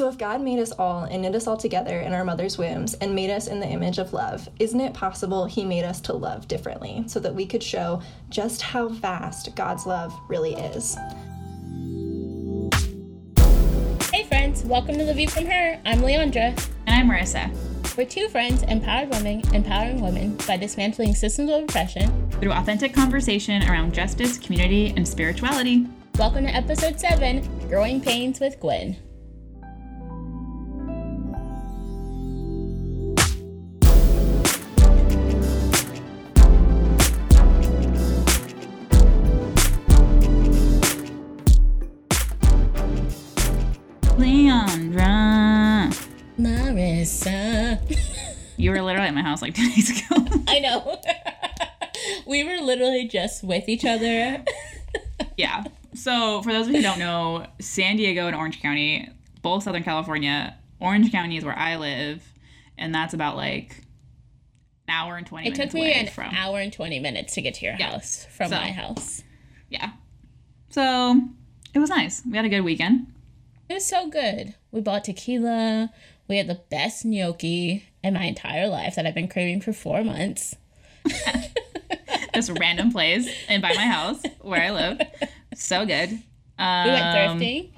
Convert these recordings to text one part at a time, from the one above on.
So if God made us all and knit us all together in our mother's wombs and made us in the image of love, isn't it possible he made us to love differently so that we could show just how vast God's love really is? Hey friends, welcome to The View From Her. I'm Leandra. And I'm Marissa. We're two friends, empowered women, empowering women by dismantling systems of oppression through authentic conversation around justice, community, and spirituality. Welcome to episode 7, Growing Pains with Gwen. Leandra. Marissa. You were literally at my house like 2 days ago. I know. We were literally just with each other. Yeah. So for those of you who don't know, San Diego and Orange County, both Southern California. Orange County is where I live, and that's about like an hour and 20 minutes away from. It took me an hour and 20 minutes to get to your house from my house. Yeah. So it was nice. We had a good weekend. It was so good. We bought tequila. We had the best gnocchi in my entire life that I've been craving for 4 months. This random place and by my house where I live. So good. We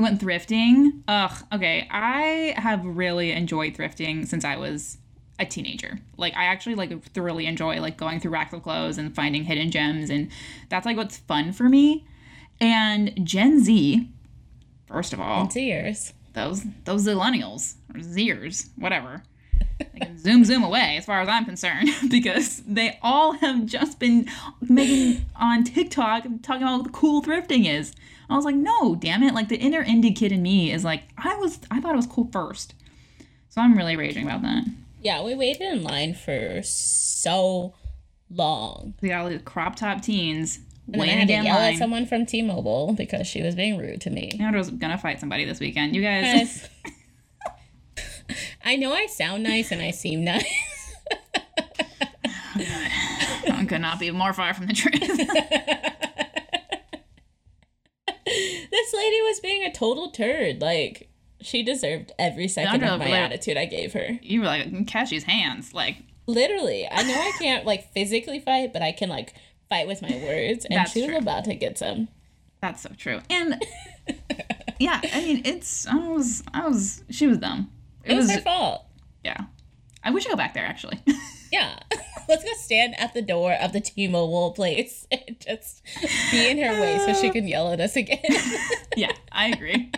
went thrifting. Ugh. Okay. I have really enjoyed thrifting since I was a teenager. Like, I actually like thoroughly enjoy like going through racks of clothes and finding hidden gems, and that's like what's fun for me. And Gen Z, first of all, Zers. Those Zillennials or Zers, whatever. They can zoom away as far as I'm concerned, because they all have just been making on TikTok talking about how cool thrifting is. I was like, no, damn it. Like, the inner indie kid in me is like, I thought it was cool first. So I'm really raging about that. Yeah, we waited in line for so long. We got all these crop top teens. And then I had to yell at someone from T-Mobile because she was being rude to me. I was going to fight somebody this weekend. You guys. I know I sound nice and I seem nice. I could not be more far from the truth. This lady was being a total turd. Like, she deserved every second of my attitude I gave her. You were like, Cashie's hands. Like, literally. I know I can't, like, physically fight, but I can, like, fight with my words. And she was about to get some. That's so true. And, yeah, I mean, she was dumb. It was her fault. Yeah. I wish I go back there, actually. Yeah. Let's go stand at the door of the T-Mobile place and just be in her way so she can yell at us again. Yeah, I agree.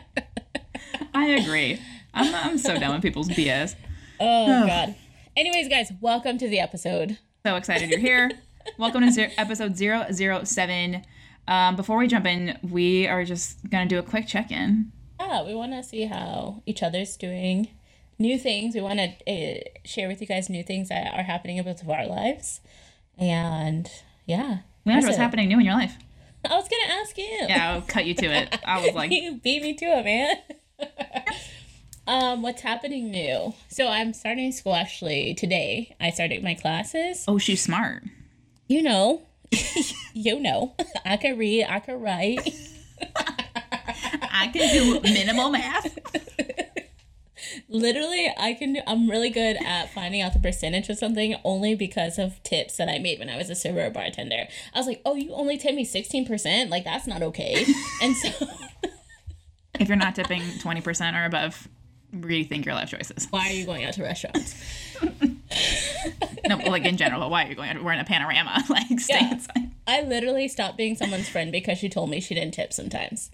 I'm so down with people's BS. Oh, God. Anyways, guys, welcome to the episode. So excited you're here. Welcome to episode 007. Before we jump in, we are just going to do a quick check-in. Yeah, we want to see how each other's doing. New things. We want to share with you guys new things that are happening in both of our lives. And, yeah. Leandra, what's happening new in your life? I was going to ask you. Yeah, I'll cut you to it. I was like... You beat me to it, man. What's happening new? So I'm starting school, actually, today. I started my classes. Oh, she's smart. You know. I can read. I can write. I can do minimal math. Literally, I'm really good at finding out the percentage of something only because of tips that I made when I was a server or bartender. I was like, oh, you only tipped me 16%? Like, that's not okay. And so... If you're not tipping 20% or above, rethink your life choices. Why are you going out to restaurants? No, like, in general, why are you going out? We're in a panorama. Like, stay inside. I literally stopped being someone's friend because she told me she didn't tip sometimes.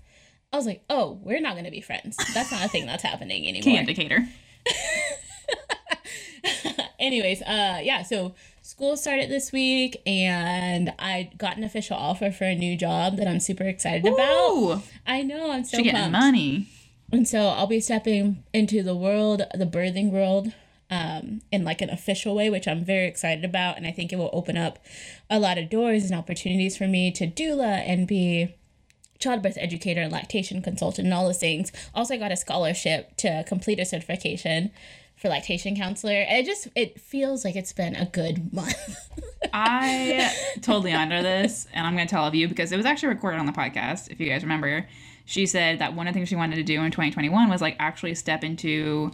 I was like, oh, we're not going to be friends. That's not a thing that's happening anymore. Key indicator. Anyways, so school started this week, and I got an official offer for a new job that I'm super excited about. I know, I'm so pumped. She's getting money. And so I'll be stepping into the birthing world, in like an official way, which I'm very excited about. And I think it will open up a lot of doors and opportunities for me to doula and be... childbirth educator and lactation consultant and all those things. Also, I got a scholarship to complete a certification for lactation counselor. And it feels like it's been a good month. I told Leandra this, and I'm going to tell all of you because it was actually recorded on the podcast, if you guys remember. she said that one of the things she wanted to do in 2021 was like actually step into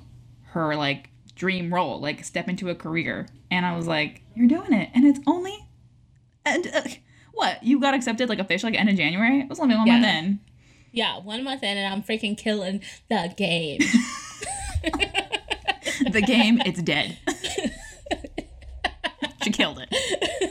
her like dream role, like step into a career. And I was like, you're doing it. And it's only, and what? You got accepted like officially like end of January? It was only one month in. Yeah, 1 month in and I'm freaking killing the game. The game, it's dead. She killed it.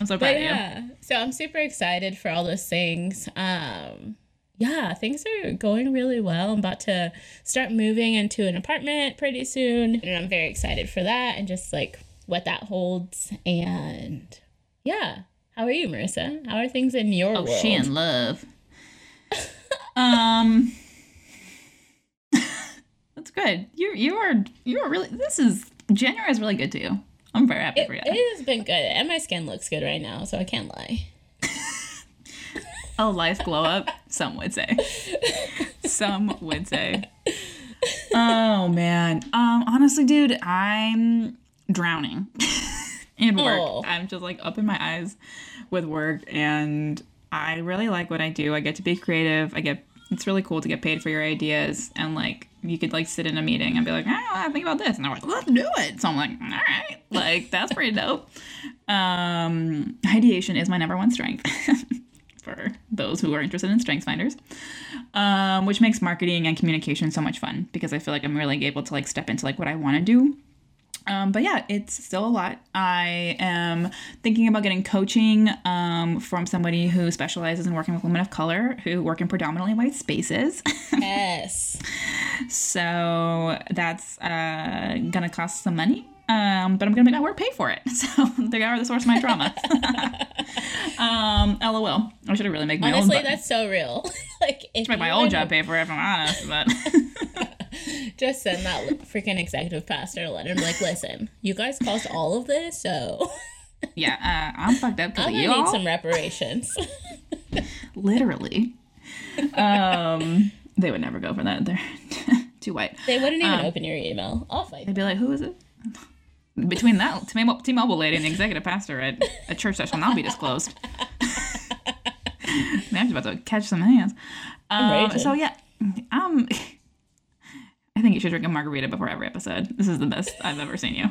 I'm so proud of you. So I'm super excited for all those things. Yeah, things are going really well. I'm about to start moving into an apartment pretty soon. And I'm very excited for that and just like what that holds. And yeah. How are you, Marissa? How are things in your world? Oh, she in love. That's good. You are really, this is, January is really good to you. I'm very happy for you. It has been good. And my skin looks good right now, so I can't lie. A life glow up, some would say. Some would say. Oh, man. Honestly, dude, I'm drowning in work. Oh. I'm just like up in my eyes with work, and I really like what I do. I get to be creative. It's really cool to get paid for your ideas, and like you could like sit in a meeting and be like, oh, I think about this, and they're like, let's do it. So I'm like, all right, like that's pretty dope. Ideation is my number one strength for those who are interested in strengths finders, which makes marketing and communication so much fun because I feel like I'm really able to like step into like what I want to do. But yeah, it's still a lot. I am thinking about getting coaching from somebody who specializes in working with women of color who work in predominantly white spaces. Yes. So that's gonna cost some money, but I'm gonna make my work pay for it. So they are the source of my trauma. LOL. I should have really made my own. Honestly, that's so real. Like, if make my old job pay for it, if I'm honest, but. Just send that freaking executive pastor a letter and be like, listen, you guys caused all of this, so. Yeah, I'm fucked up because of you all. I need some reparations. Literally. They would never go for that. They're too white. They wouldn't even open your email. I'll fight. They'd be like, who is it? Between that T-Mobile lady and the executive pastor at a church that shall not be disclosed. Man, I'm just about to catch some hands. So, yeah. I think you should drink a margarita before every episode. This is the best I've ever seen you.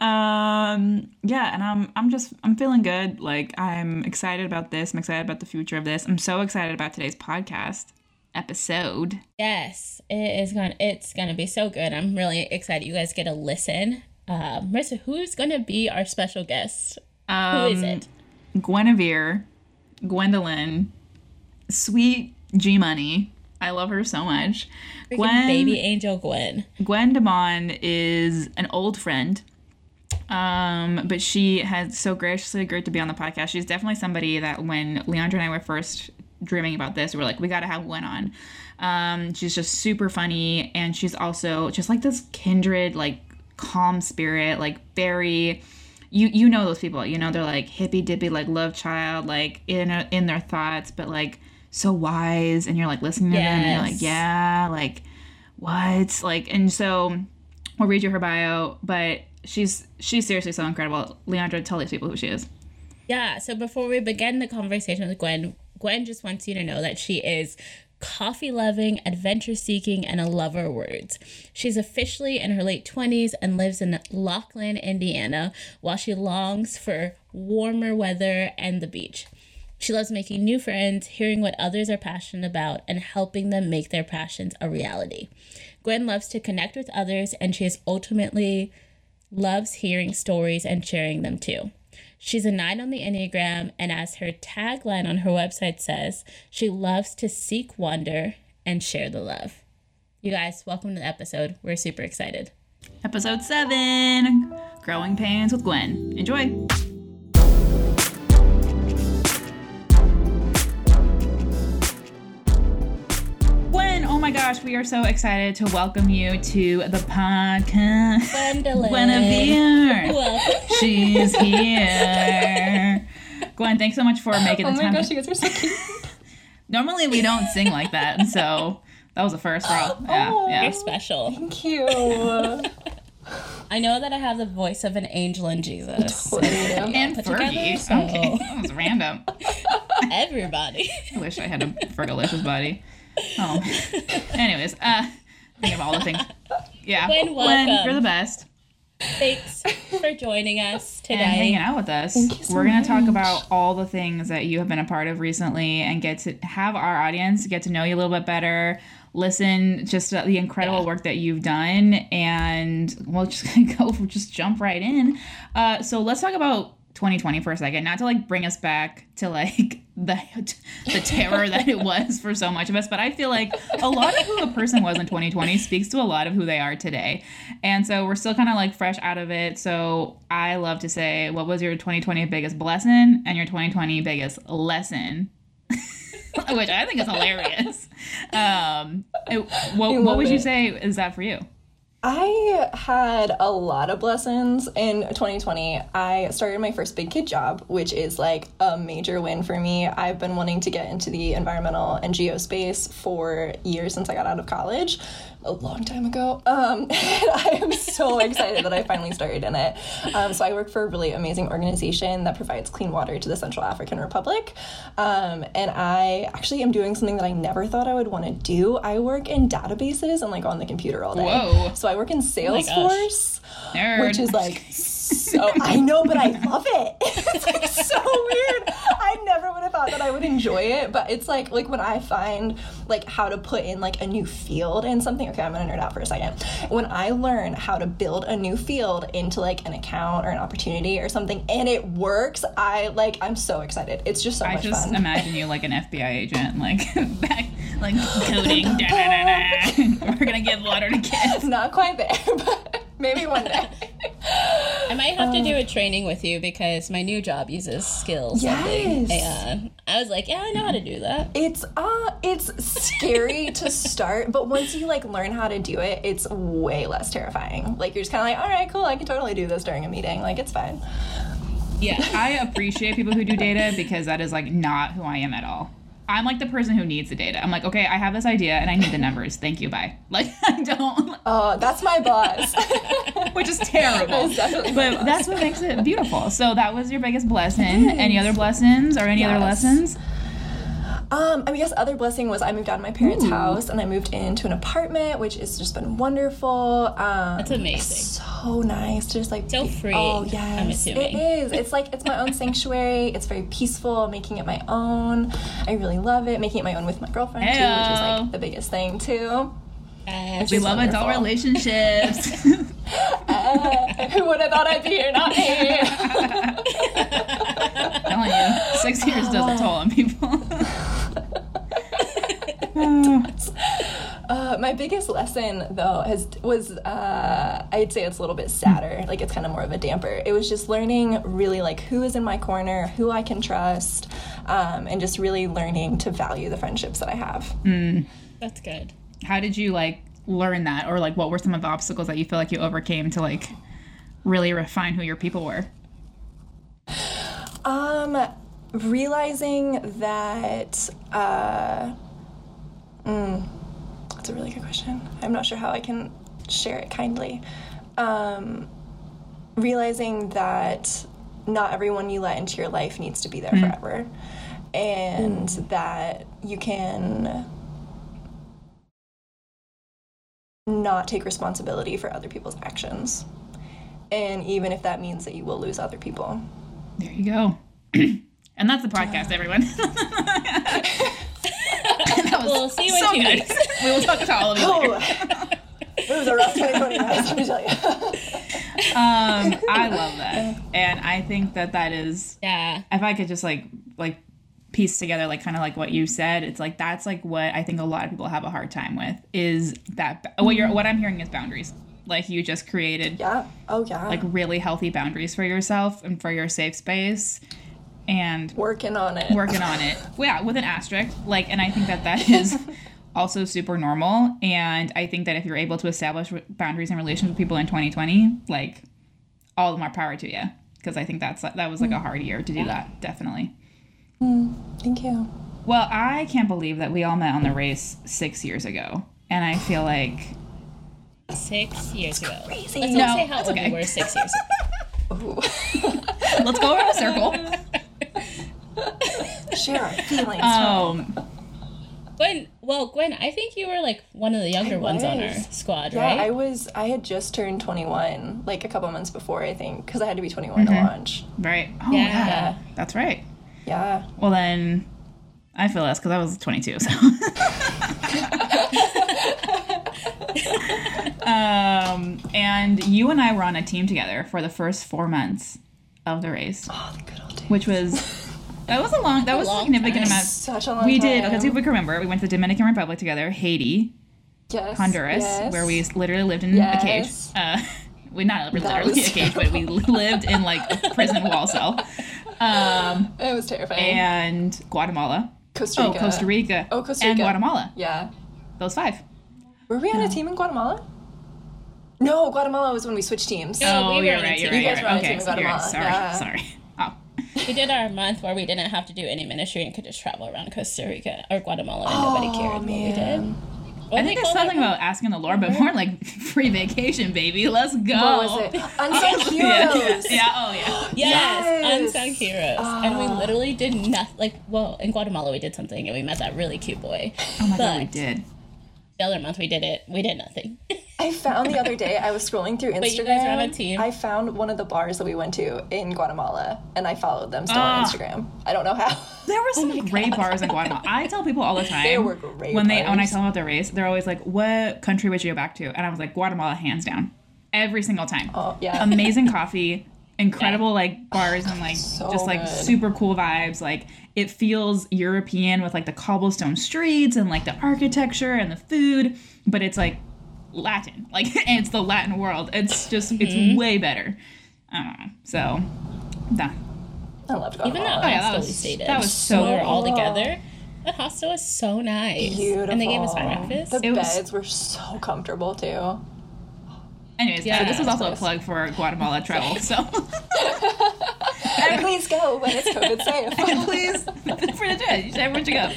Yeah, and I'm feeling good. Like, I'm excited about this. I'm excited about the future of this. I'm so excited about today's podcast episode. Yes, it's going to be so good. I'm really excited you guys get to listen. Marissa, who's going to be our special guest? Who is it? Guinevere, Gwendolyn, sweet G Money. I love her so much. Freaking Gwen, baby angel Gwen. Gwen Debaun is an old friend, but she has so graciously agreed to be on the podcast. She's definitely somebody that when Leandra and I were first dreaming about this, we were like, we got to have Gwen on. She's just super funny, and she's also just like this kindred, like calm spirit, like very... You know those people, you know, they're like hippy-dippy, like love child, like in their thoughts, but like so wise, and you're like listening to them and you're like, yeah, like what? Like, and so we'll read you her bio, but she's seriously so incredible. Leandra, tell these people who she is. Yeah, so before we begin the conversation with Gwen just wants you to know that she is coffee loving, adventure seeking, and a lover of words. She's officially in her late 20s and lives in Laughlin, Indiana, while she longs for warmer weather and the beach. She loves making new friends, hearing what others are passionate about, and helping them make their passions a reality. Gwen loves to connect with others, and she is ultimately loves hearing stories and sharing them too. She's a 9 on the Enneagram, and as her tagline on her website says, she loves to seek wonder and share the love. You guys, welcome to the episode. We're super excited. Episode 7, Growing Pains with Gwen. Enjoy. Oh my gosh, we are so excited to welcome you to the podcast. Gwendolyn. Welcome. She's here. Gwen, thanks so much for making the time. Oh my gosh, you guys are so cute. Normally we don't sing like that, so that was the first. Oh, yeah. You're special. Thank you. I know that I have the voice of an angel in Jesus. Totally. And Fergie. So. Okay. That was random. Everybody. I wish I had a Fergalicious body. Oh. Anyways, think of all the things. Yeah. Gwen, you're the best. Thanks for joining us today and hanging out with us. We're going to talk about all the things that you have been a part of recently and get to have our audience get to know you a little bit better, listen just to the incredible work that you've done, and we're just going to go jump right in. So let's talk about 2020 for a second, not to like bring us back to like the terror that it was for so much of us, but I feel like a lot of who a person was in 2020 speaks to a lot of who they are today, and so we're still kind of like fresh out of it. So I love to say, what was your 2020 biggest blessing and your 2020 biggest lesson? Which I think is hilarious. What would you say is that for you? I had a lot of blessings in 2020. I started my first big kid job, which is like a major win for me. I've been wanting to get into the environmental and geo space for years since I got out of college, a long time ago. And I am so excited that I finally started in it. So I work for a really amazing organization that provides clean water to the Central African Republic. And I actually am doing something that I never thought I would want to do. I work in databases and like on the computer all day. Whoa. So I work in Salesforce, which is like, so I know, but I love it. It's like so weird. I never would have thought that I would enjoy it, but it's like when I find like how to put in like a new field in something, okay, I'm going to nerd out for a second. When I learn how to build a new field into like an account or an opportunity or something and it works, I'm so excited. It's just so much fun. I just imagine you like an FBI agent, like back, like coding. We're going to give water to kids. Not quite there, but maybe one day. I might have to do a training with you because my new job uses skills. Yes. And I was like, yeah, I know how to do that. It's scary to start, but once you like learn how to do it, it's way less terrifying. Like you're just kind of like, all right, cool, I can totally do this during a meeting. Like it's fine. Yeah, I appreciate people who do data because that is like not who I am at all. I'm like the person who needs the data. I'm like, okay, I have this idea and I need the numbers. Thank you, bye. Like, I don't. Oh, that's my boss. Which is terrible. But that's what makes it beautiful. So that was your biggest blessing. Any other blessings or any other lessons? I guess other blessing was I moved out of my parents' house and I moved into an apartment, which has just been wonderful. That's amazing. So nice to just like so free. Oh yes, I'm assuming. It is. It's like it's my own sanctuary. It's very peaceful. I'm making it my own. I really love it. Making it my own with my girlfriend too, which is like the biggest thing too. We love wonderful. Adult relationships. Who would have thought I'd be here? Not me. I'm telling you, 6 years does a toll on people. My biggest lesson, though, was I'd say it's a little bit sadder. Like, it's kind of more of a damper. It was just learning really, like, who is in my corner, who I can trust, and just really learning to value the friendships that I have. That's good. How did you, like, learn that? Or, like, what were some of the obstacles that you feel like you overcame to, like, really refine who your people were? Realizing that... that's a really good question. I'm not sure how I can share it kindly. Realizing that not everyone you let into your life needs to be there forever, and that you can not take responsibility for other people's actions, and even if that means that you will lose other people. There you go. And that's the podcast, everyone. We'll see you in 2 weeks. We will talk to all of you later. It was a rough 2020, guys, let me tell you. I love that. And I think that is, if I could just like piece together, like kind of like what you said, it's like, that's like what I think a lot of people have a hard time with is that what I'm hearing is boundaries. Like you just created like really healthy boundaries for yourself and for your safe space. And working on it. Yeah, with an asterisk. Like, and I think that is also super normal. And I think that if you're able to establish boundaries and relations with people in 2020, like, all the more power to you. Because I think that was like a hard year to do that, definitely. Thank you. Well, I can't believe that we all met on the race 6 years ago, and I feel like 6 years ago. Let's not say how old we were 6 years ago. Let's go around a circle. Share our feelings. Gwen, I think you were like one of the younger ones on our squad, right? Yeah, I had just turned 21, like a couple months before, I think, because I had to be 21 to launch. Right. Oh, yeah. That's right. Yeah. Well, then I feel less because I was 22, so. And you and I were on a team together for the first 4 months of the race. Oh, the good old days. Which was... That was a significant amount. Such a long time. We did, because if we can remember, we went to the Dominican Republic together, Haiti, Honduras, where we literally lived in a cage. We not literally a cage, but we lived in like a prison wall cell. It was terrifying. And Guatemala. Costa Rica. Oh, Costa Rica. And Guatemala. Yeah. Those five. Were we on a team in Guatemala? No, Guatemala was when we switched teams. Oh, we were on a team. You guys were on a team in Guatemala. Sorry. We did our month where we didn't have to do any ministry and could just travel around Costa Rica or Guatemala and nobody cared what we did. I think there's something about asking the Lord, but more like free vacation, baby. Let's go. What was it? Unsung heroes. Yeah. Oh, yeah. Yes. Unsung heroes. And we literally did nothing. Like, well, in Guatemala we did something and we met that really cute boy. Oh my God, we did. The other month we did it. We did nothing. I found the other day, I was scrolling through Instagram. Wait, you guys were on a team. I found one of the bars that we went to in Guatemala, and I followed them still on Instagram. I don't know how. There were some great bars in Guatemala. I tell people all the time. There were great bars. When I tell them about their race, they're always like, what country would you go back to? And I was like, Guatemala, hands down. Every single time. Oh, yeah. Amazing coffee, incredible, like, bars and, like, so just, like, super cool vibes. Like, it feels European with, like, the cobblestone streets and, like, the architecture and the food, but it's, like, Latin, like, it's the Latin world. It's just it's way better. So that I loved Guatemala. Even that hostel we stayed in. That was so we were all together. That hostel was so nice. Beautiful. And they gave us breakfast. The beds were so comfortable too. Anyways, so this is also a plug for Guatemala travel. So and please go when it's COVID safe. And please, for the day, you should everyone should go.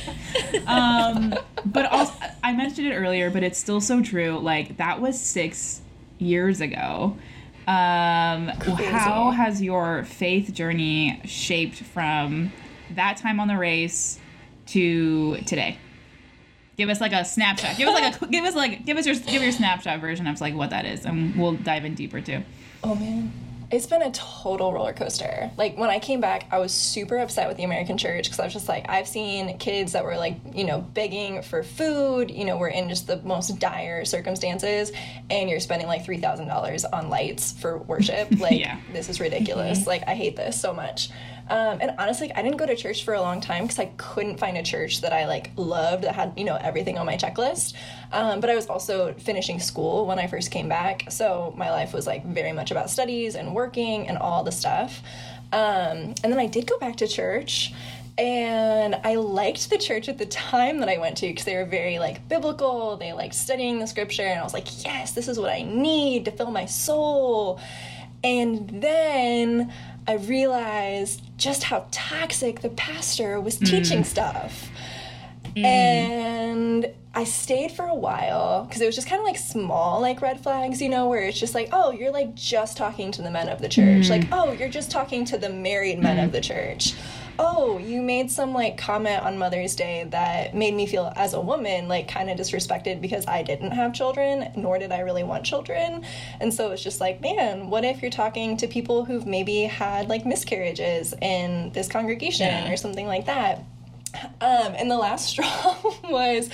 But also, I mentioned it earlier, but it's still so true. Like that was 6 years ago. How has your faith journey shaped from that time on the race to today? Give us like a snapshot. Give us your snapshot version of like what that is, and we'll dive in deeper too. Oh man, it's been a total roller coaster. Like when I came back, I was super upset with the American church because I was just like, I've seen kids that were like, you know, begging for food. You know, we're in just the most dire circumstances, and you're spending like $3,000 on lights for worship. Like this is ridiculous. Like I hate this so much. And honestly, I didn't go to church for a long time because I couldn't find a church that I like loved that had, you know, everything on my checklist. But I was also finishing school when I first came back. So my life was like very much about studies and working and all the stuff. And then I did go back to church. And I liked the church at the time that I went to because they were very, like, biblical. They liked studying the scripture. And I was like, yes, this is what I need to fill my soul. And then I realized just how toxic the pastor was teaching stuff. And I stayed for a while because it was just kind of like small, like red flags, you know, where it's just like, oh, you're like just talking to the men of the church. Like, oh, you're just talking to the married men of the church. Oh, you made some like comment on Mother's Day that made me feel as a woman like kind of disrespected because I didn't have children, nor did I really want children. And so it's just like, man, what if you're talking to people who've maybe had like miscarriages in this congregation or something like that? And the last straw was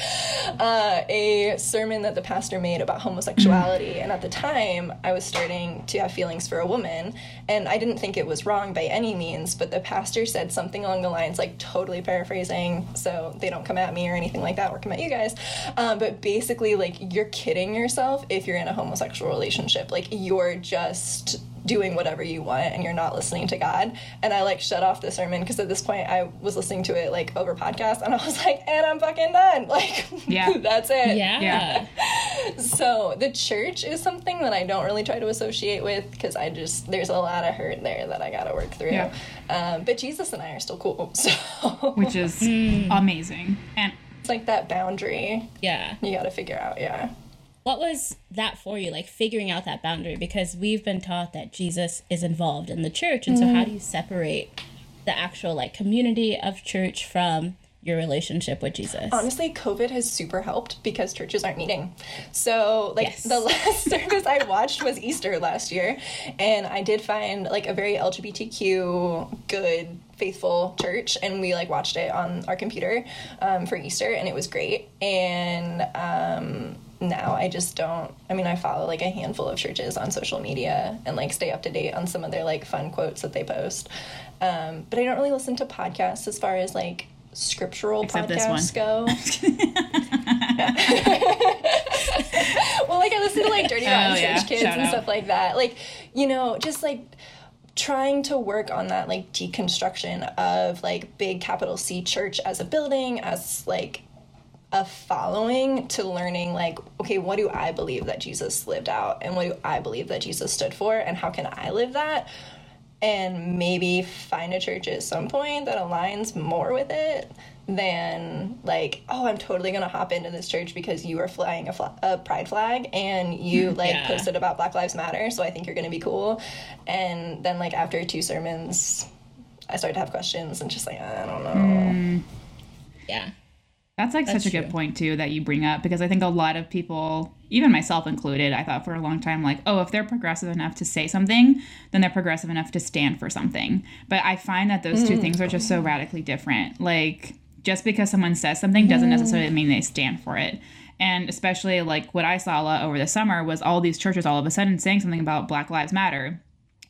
a sermon that the pastor made about homosexuality. And at the time, I was starting to have feelings for a woman. And I didn't think it was wrong by any means, but the pastor said something along the lines, like totally paraphrasing, so they don't come at me or anything like that, or come at you guys. But basically, like, you're kidding yourself if you're in a homosexual relationship. Like, you're just doing whatever you want and you're not listening to God. And I like shut off the sermon because at this point I was listening to it like over podcast and I was like, and I'm fucking done. Like that's it. So the church is something that I don't really try to associate with because I just, there's a lot of hurt there that I gotta work through. But Jesus and I are still cool, so which is amazing. And it's like that boundary you gotta figure out. What was that for you, like figuring out that boundary? Because we've been taught that Jesus is involved in the church. And so how do you separate the actual like community of church from your relationship with Jesus? Honestly, COVID has super helped because churches aren't meeting. So like the last service I watched was Easter last year. And I did find like a very LGBTQ good, faithful church. And we like watched it on our computer for Easter, and it was great. And now I just don't, I mean, I follow like a handful of churches on social media and like stay up to date on some of their like fun quotes that they post. But I don't really listen to podcasts as far as like scriptural podcasts go. Well, like I listen to like Dirty Rotten Church Kids and stuff like that. Like, you know, just like trying to work on that like deconstruction of like big capital C church as a building, as like a following, to learning like, okay, what do I believe that Jesus lived out, and what do I believe that Jesus stood for, and how can I live that? And maybe find a church at some point that aligns more with it than like, oh, I'm totally going to hop into this church because you are flying a pride flag and you like posted about Black Lives Matter, so I think you're going to be cool. And then like after two sermons, I started to have questions and just like, I don't know. Yeah. That's like such a good point too that you bring up, because I think a lot of people, even myself included, I thought for a long time like, oh, if they're progressive enough to say something, then they're progressive enough to stand for something. But I find that those two things are just so radically different. Like just because someone says something doesn't necessarily mean they stand for it. And especially like what I saw a lot over the summer was all these churches all of a sudden saying something about Black Lives Matter,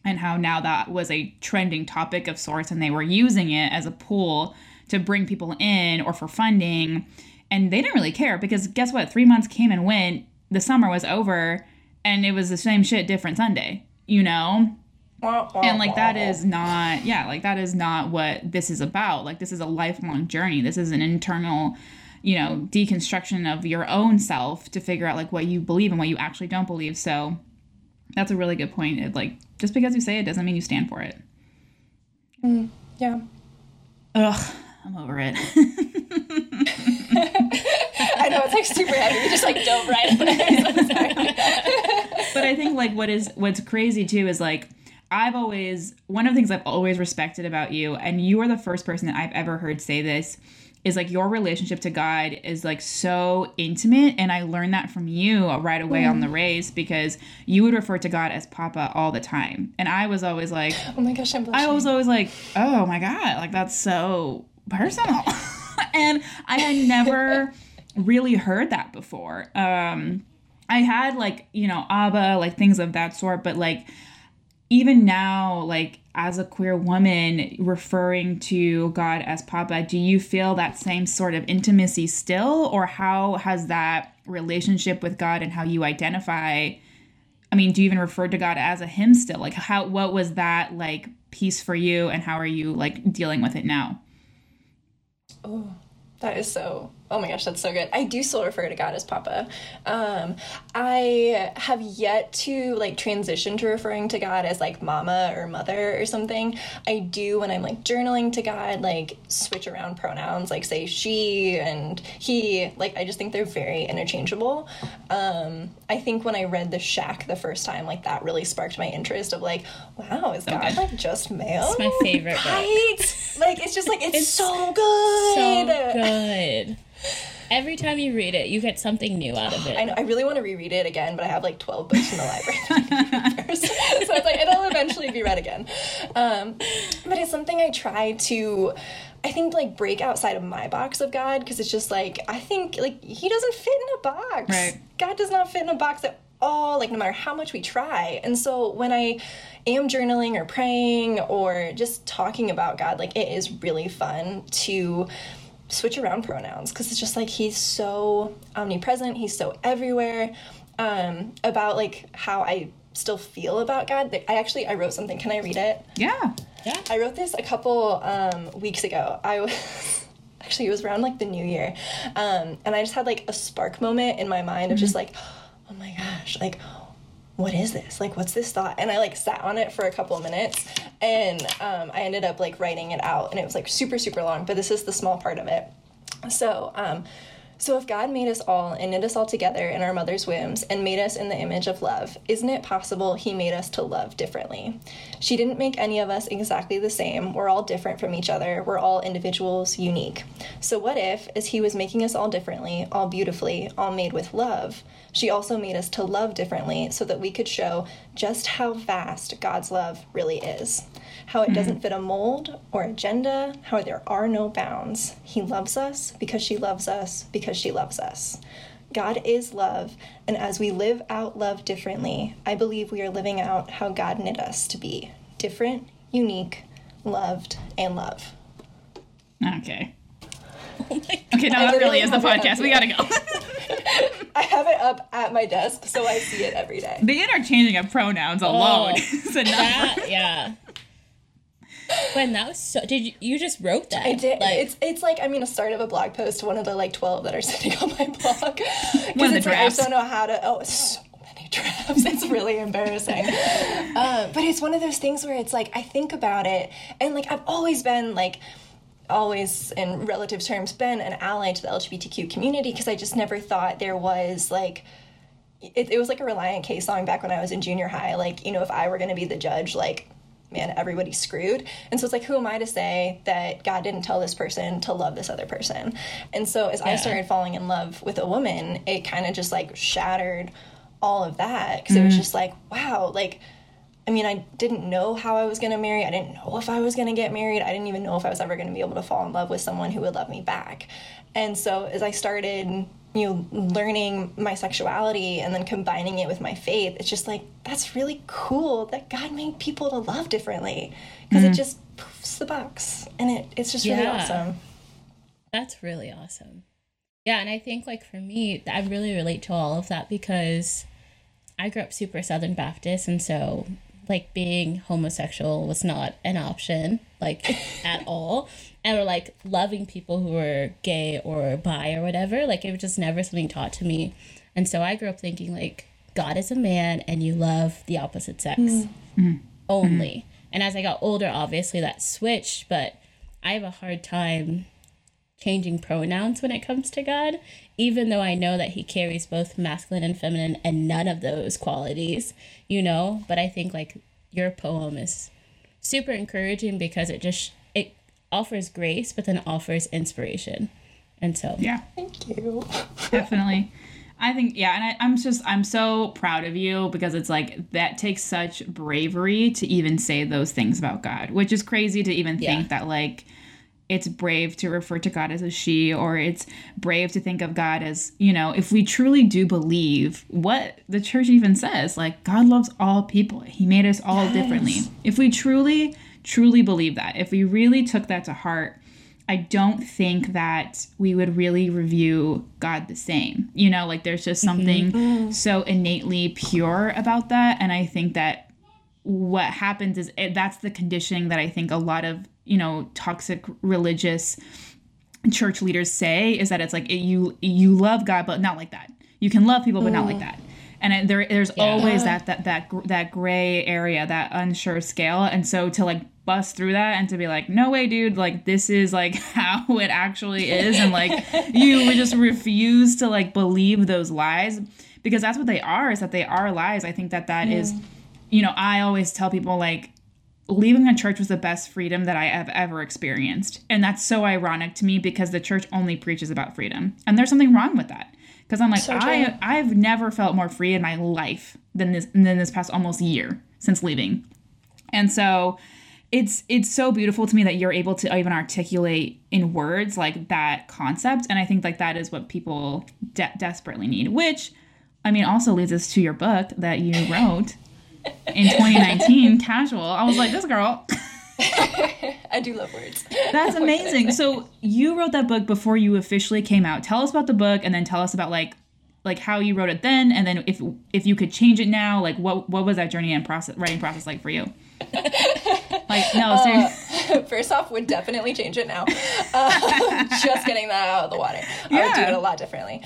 and how now that was a trending topic of sorts, and they were using it as a pool to bring people in or for funding. And they didn't really care, because guess what? 3 months came and went, the summer was over, and it was the same shit, different Sunday, you know? And like, that is not, like that is not what this is about. Like, this is a lifelong journey. This is an internal, you know, deconstruction of your own self to figure out like what you believe and what you actually don't believe. So that's a really good point. It, like, just because you say it doesn't mean you stand for it. Ugh. I'm over it. I know, it's like super heavy. You just like don't write it. I'm sorry. But I think like what's crazy too is like, one of the things I've always respected about you, and you are the first person that I've ever heard say this, is like your relationship to God is like so intimate. And I learned that from you right away on The Race, because you would refer to God as Papa all the time. And I was always like, oh my gosh, I'm blushing. I was always like, oh my God, like that's so personal. And I had never really heard that before. I had like, you know, Abba, like things of that sort, but like even now, like as a queer woman, referring to God as Papa, do you feel that same sort of intimacy still? Or how has that relationship with God and how you identify, I mean, do you even refer to God as a him still? Like how, what was that like piece for you, and how are you like dealing with it now? Oh, that is so, oh my gosh, that's so good. I do still refer to God as Papa. I have yet to like transition to referring to God as like mama or mother or something. I do, when I'm like journaling to God, like switch around pronouns, like say she and he, like I just think they're very interchangeable. I think when I read The Shack the first time, like that really sparked my interest of like, wow, is God like just male? It's my favorite book. Right? Like, it's just like, it's so good. So good. Every time you read it, you get something new out of it. I know. I really want to reread it again, but I have like 12 books in the library that I first. So it's like, it'll eventually be read again. But it's something I try to, I think, like break outside of my box of God, because it's just like, I think like he doesn't fit in a box. Right. God does not fit in a box at all, like no matter how much we try. And so when I am journaling or praying or just talking about God, like it is really fun to switch around pronouns, because it's just like he's so omnipresent, he's so everywhere. About like how I still feel about God, I wrote something. Can I read it? Yeah. I wrote this a couple weeks ago. It was around like the new year, and I just had like a spark moment in my mind of just like, oh my gosh, like what is this? Like, what's this thought? And I like sat on it for a couple of minutes, and I ended up like writing it out, and it was like super, super long, but this is the small part of it. So So if God made us all and knit us all together in our mother's wombs and made us in the image of love, isn't it possible he made us to love differently? She didn't make any of us exactly the same. We're all different from each other. We're all individuals, unique. So what if, as he was making us all differently, all beautifully, all made with love, she also made us to love differently so that we could show just how vast God's love really is, how it doesn't fit a mold or agenda, how there are no bounds. He loves us because she loves us because she loves us. God is love, and as we live out love differently, I believe we are living out how God knit us to be: different, unique, loved, and love. Okay. Okay, now that really is the podcast. We gotta go. I have it up at my desk, so I see it every day. The interchanging of pronouns alone is enough. That, yeah. Gwen, that was so... You just wrote that. I did. Like, it's like I'm going to start of a blog post, one of the, 12 that are sitting on my blog. One of the drafts. I don't know how to... Oh, so many drafts. It's really embarrassing. But it's one of those things where it's, I think about it, and, I've always been, always, in relative terms, been an ally to the LGBTQ community because I just never thought there was, It was, a Reliant K song back when I was in junior high. If I were going to be the judge, man, everybody's screwed. And so it's who am I to say that God didn't tell this person to love this other person? And so as I started falling in love with a woman, it kind of just shattered all of that. Because it was just wow, I mean, I didn't know how I was going to marry. I didn't know if I was going to get married. I didn't even know if I was ever going to be able to fall in love with someone who would love me back. And so as I started, learning my sexuality and then combining it with my faith, it's just that's really cool that God made people to love differently, because it just poofs the box, and it's just really awesome. That's really awesome. Yeah, and I think for me, I really relate to all of that because I grew up super Southern Baptist, and so being homosexual was not an option at all. And or loving people who were gay or bi or whatever, it was just never something taught to me. And so I grew up thinking God is a man and you love the opposite sex only. And as I got older, obviously that switched, but I have a hard time changing pronouns when it comes to God, even though I know that he carries both masculine and feminine and none of those qualities, but I think your poem is super encouraging because it offers grace, but then offers inspiration. And so, yeah, thank you. Definitely. I think, yeah. And I'm so proud of you because it's that takes such bravery to even say those things about God, which is crazy to even think that it's brave to refer to God as a she, or it's brave to think of God as, if we truly do believe what the church even says, God loves all people. He made us all differently. If we truly, truly believe that, if we really took that to heart, I don't think that we would really review God the same. There's just something so innately pure about that. And I think that what happens is that's the conditioning that I think a lot of toxic religious church leaders say, is that it's you love God, but not like that. You can love people, but not like that. And there's always that gray area, that unsure scale. And so to bust through that and to be no way, dude, this is how it actually is. And you would just refuse to believe those lies, because that's what they are, is that they are lies. I think that is, I always tell people leaving a church was the best freedom that I have ever experienced. And that's so ironic to me because the church only preaches about freedom. And there's something wrong with that. Because I'm so I've never felt more free in my life than this past almost year since leaving. And so it's so beautiful to me that you're able to even articulate in words that concept. And I think that is what people desperately need, which, I mean, also leads us to your book that you wrote in 2019, Casual. I was this girl. I do love words. That's amazing. So you wrote that book before you officially came out. Tell us about the book, and then tell us about how you wrote it then, and then if you could change it now, what was that journey and writing process like for you? Seriously. First off, would definitely change it now. Just getting that out of the water. I would do it a lot differently.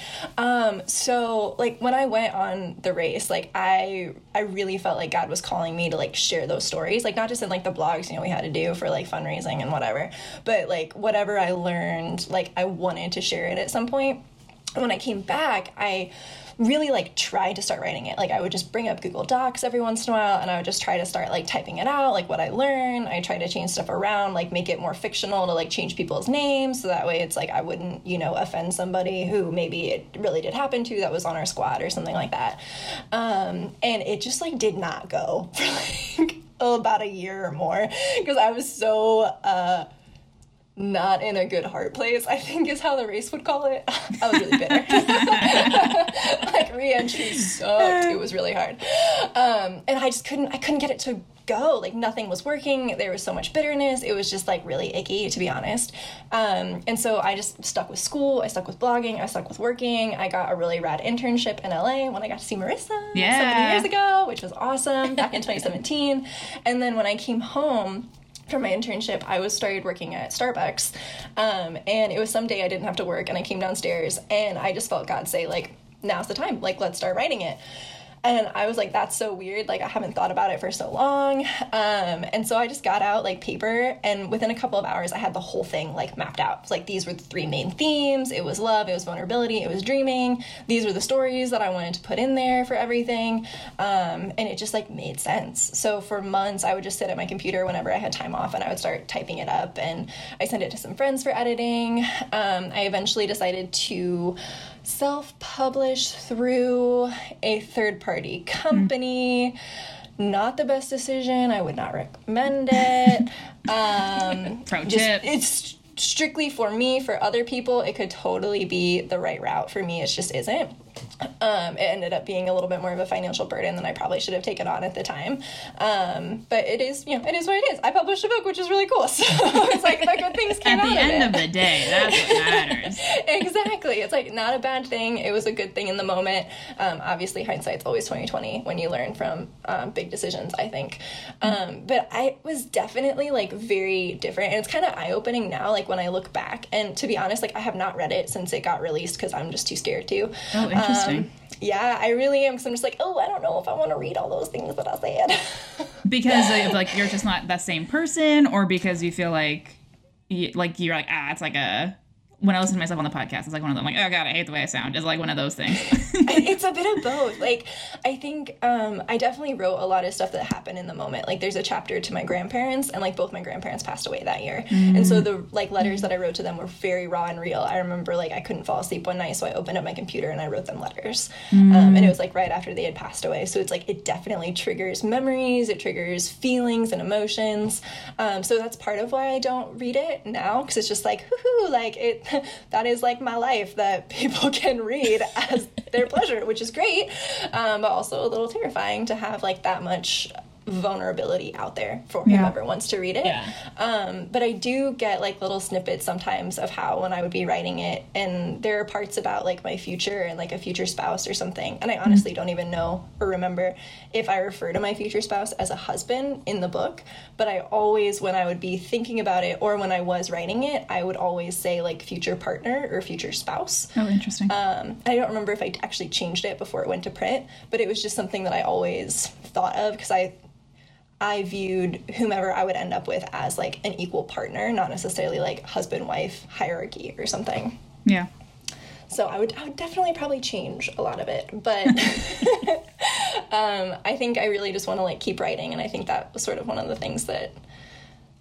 So when I went on The Race, I really felt God was calling me to share those stories, not just in the blogs we had to do for fundraising and whatever, but whatever I learned, I wanted to share it at some point. when I came back, I really like tried to start writing it. Like I would just bring up Google Docs every once in a while and I would just try to start like typing it out, like what I learned. I try to change stuff around, like make it more fictional to like change people's names. So that way it's like, I wouldn't, you know, offend somebody who maybe it really did happen to that was on our squad or something like that. And it just like did not go for like about a year or more because I was so, not in a good heart place, I think is how the race would call it. I was really bitter. Like re-entry sucked. It was really hard. And I just couldn't get it to go. Like nothing was working. There was so much bitterness. It was just like really icky, to be honest. And so I just stuck with school. I stuck with blogging. I stuck with working. I got a really rad internship in LA when I got to see Marissa so many years ago, which was awesome, back in 2017. And then when I came home from my internship, I was started working at Starbucks, and it was some day I didn't have to work, and I came downstairs, and I just felt God say, like, now's the time, like, let's start writing it. And I was like, that's so weird, like, I haven't thought about it for so long, and so I just got out, like, paper, and within a couple of hours, I had the whole thing, like, mapped out. Like, these were the three main themes. It was love, it was vulnerability, it was dreaming. These were the stories that I wanted to put in there for everything, and it just, like, made sense. So for months, I would just sit at my computer whenever I had time off, and I would start typing it up, and I sent it to some friends for editing. I eventually decided to self-publish through a third-party company. Not the best decision. I would not recommend it. Pro tip. It's strictly for me. For other people, it could totally be the right route. For me, it just isn't. It ended up being a little bit more of a financial burden than I probably should have taken on at the time. But it is, you know, it is what it is. I published a book, which is really cool. So it's like the good things came out of it. At the end of the day, that's what matters. Exactly. It's like not a bad thing. It was a good thing in the moment. Obviously, hindsight's always 20/20 when you learn from big decisions, I think. But I was definitely like very different, and it's kind of eye-opening now, like when I look back. And to be honest, like I have not read it since it got released because I'm just too scared to. Oh, interesting. Yeah, I really am, because I'm just like, oh, I don't know if I want to read all those things that I said. Because of, like, you're just not that same person, or because you feel like, you're like, ah, it's like a... When I listen to myself on the podcast, it's like one of them, like, oh God, I hate the way I sound. It's like one of those things. It's a bit of both. Like, I think I definitely wrote a lot of stuff that happened in the moment. Like, there's a chapter to my grandparents, and like both my grandparents passed away that year. Mm. And so the like letters that I wrote to them were very raw and real. I remember like I couldn't fall asleep one night, so I opened up my computer and I wrote them letters. And it was like right after they had passed away. So it's like it definitely triggers memories. It triggers feelings and emotions. So that's part of why I don't read it now, because it's just like, woohoo, like it. That is like my life that people can read as their pleasure, which is great, but also a little terrifying to have like that much vulnerability out there for whoever wants to read it. But I do get like little snippets sometimes of how when I would be writing it, and there are parts about like my future and like a future spouse or something, and I honestly don't even know or remember if I refer to my future spouse as a husband in the book, but I always, when I would be thinking about it or when I was writing it, I would always say like future partner or future spouse. Oh, interesting. I don't remember if I actually changed it before it went to print, but it was just something that I always thought of, because I viewed whomever I would end up with as like an equal partner, not necessarily like husband-wife hierarchy or something. Yeah. So I would definitely probably change a lot of it, but I think I really just want to like keep writing, and I think that was sort of one of the things that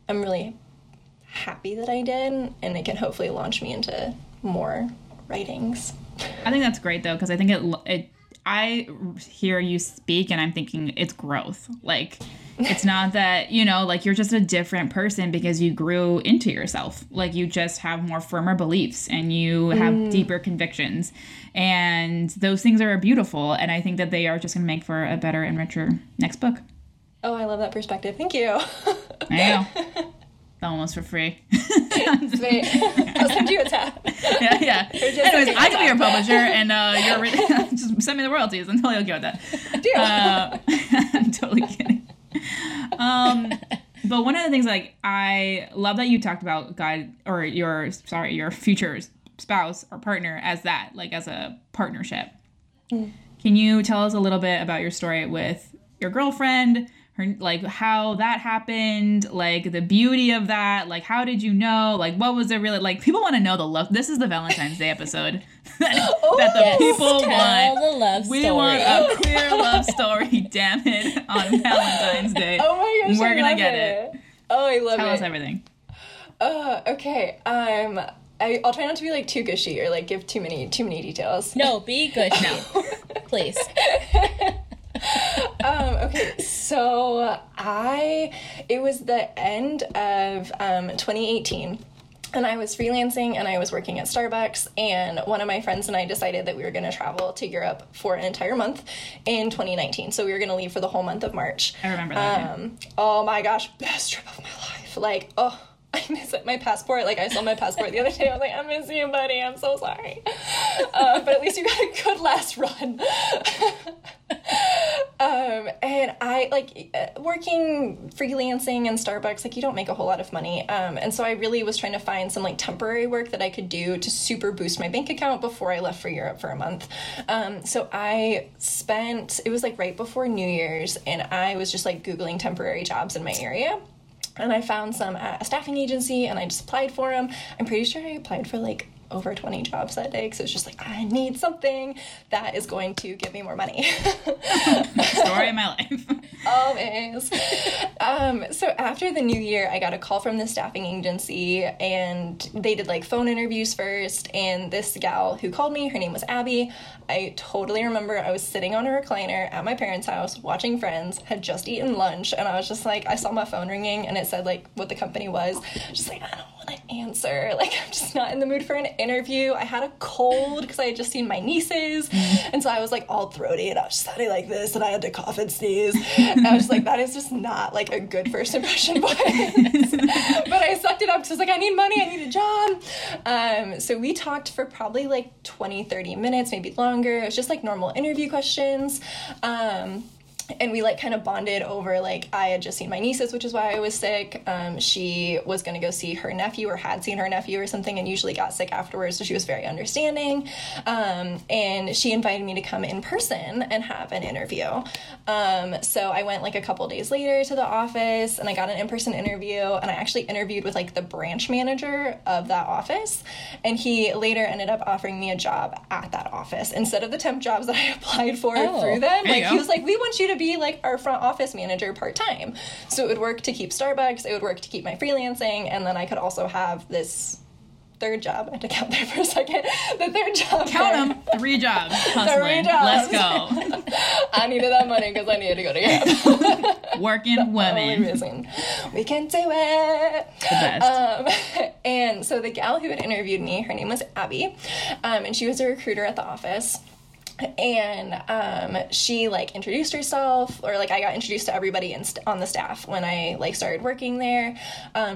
I'm really happy that I did, and it can hopefully launch me into more writings. I think that's great though, because I think it I hear you speak and I'm thinking it's growth. Like, it's not that, you know, like you're just a different person because you grew into yourself. Like you just have more firmer beliefs and you have deeper convictions, and those things are beautiful. And I think that they are just going to make for a better and richer next book. Oh, I love that perspective. Thank you. I know. Almost for free. Sweet. I'll send you a tab. Yeah. Anyways, I can be your publisher, and just send me the royalties. I'm totally okay with that. Deal. I'm totally kidding. But one of the things, like, I love that you talked about God, or your future spouse or partner as that, like as a partnership. Can you tell us a little bit about your story with your girlfriend, her, like how that happened, like the beauty of that, like how did you know, like what was it really like? People want to know the love. This is the Valentine's Day episode that the people want. We want a queer love story. Damn it, on Valentine's Day. Oh my gosh, we're gonna get it. Oh, I love it. Tell us everything. Okay. I'll try not to be like too gushy or like give too many details. No, be gushy, please. Okay, so it was the end of 2018, and I was freelancing and I was working at Starbucks, and one of my friends and I decided that we were going to travel to Europe for an entire month in 2019. So we were going to leave for the whole month of March. I remember that. Oh my gosh, best trip of my life. Like, oh. I miss it. My passport. Like, I saw my passport the other day. I was like, I miss you, buddy. I'm so sorry. But at least you got a good last run. And I, like, working freelancing and Starbucks, like, you don't make a whole lot of money. And so I really was trying to find some, like, temporary work that I could do to super boost my bank account before I left for Europe for a month. So I spent, it was, like, right before New Year's, and I was just, like, Googling temporary jobs in my area. And I found some at a staffing agency, and I just applied for them. I'm pretty sure I applied for, like, over 20 jobs that day, because it was just like, I need something that is going to give me more money. Story of my life. Always. So after the new year, I got a call from the staffing agency, and they did, like, phone interviews first, and this gal who called me, her name was Abby. I totally remember I was sitting on a recliner at my parents' house watching Friends, had just eaten lunch, and I was just like, I saw my phone ringing, and it said, like, what the company was. Just like, I don't want to answer. Like, I'm just not in the mood for an interview. I had a cold because I had just seen my nieces, and so I was like all throaty, and I was just sounding like this, and I had to cough and sneeze, and I was like, that is just not like a good first impression voice. But I sucked it up because I was like, I need money, I need a job. So we talked for probably like 20-30 minutes, maybe longer. It was just like normal interview questions. And we, like, kind of bonded over, like, I had just seen my nieces, which is why I was sick. She was going to go see her nephew, or had seen her nephew or something, and usually got sick afterwards, so she was very understanding. And she invited me to come in person and have an interview. So I went, like, a couple days later to the office, and I got an in-person interview, and I actually interviewed with, like, the branch manager of that office, and he later ended up offering me a job at that office instead of the temp jobs that I applied for through them. Like, he was like, we want you to be, like, our front office manager part-time. So it would work to keep Starbucks, it would work to keep my freelancing, and then I could also have this third job. I had to count there for a second. The third job. Count them. Three jobs. Hustling. Let's go. I needed that money because I needed to go to Europe. Working women. Amazing. We can do it. The best. And so the gal who had interviewed me, her name was Abby, and she was a recruiter at the office. And she, like, introduced herself, or, like, I got introduced to everybody on the staff when I, like, started working there.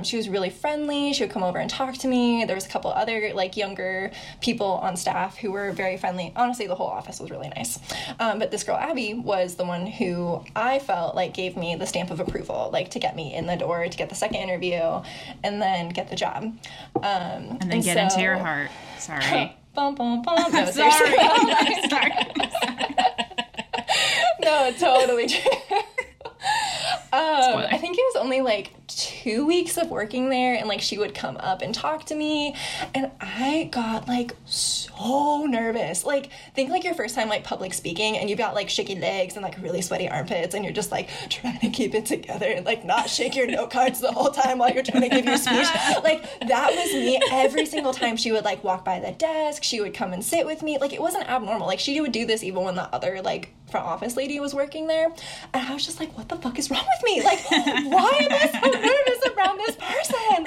She was really friendly. She would come over and talk to me. There was a couple other, like, younger people on staff who were very friendly. Honestly, the whole office was really nice. But this girl, Abby, was the one who I felt like gave me the stamp of approval, like, to get me in the door, to get the second interview, and then get the job. And then get into your heart. Sorry. Bum, bum, bum. I'm sorry. I'm sorry. No, totally true. I think it was only, like, 2 weeks of working there, and, like, she would come up and talk to me, and I got, like, so nervous. Like, think, like, your first time, like, public speaking, and you've got, like, shaky legs and, like, really sweaty armpits, and you're just, like, trying to keep it together and, like, not shake your note cards the whole time while you're trying to give your speech. Like, that was me every single time. She would, like, walk by the desk, she would come and sit with me. Like, it wasn't abnormal. Like, she would do this even when the other, like, front office lady was working there, and I was just like, what the fuck is wrong with me? Like, why am I so nervous around this person?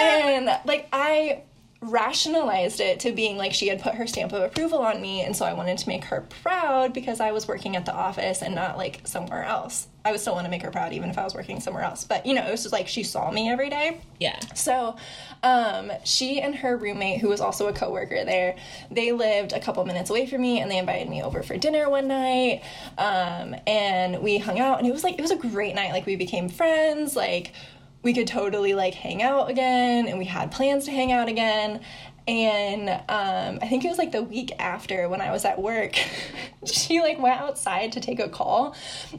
And, like, I rationalized it to being like, she had put her stamp of approval on me, and so I wanted to make her proud because I was working at the office and not, like, somewhere else. I would still want to make her proud even if I was working somewhere else. But, you know, it was just like she saw me every day. Yeah. So she and her roommate, who was also a coworker there, they lived a couple minutes away from me, and they invited me over for dinner one night. And we hung out, and it was like, it was a great night. Like, we became friends. Like, we could totally, like, hang out again, and we had plans to hang out again. And I think it was like the week after when I was at work, she like went outside to take a call,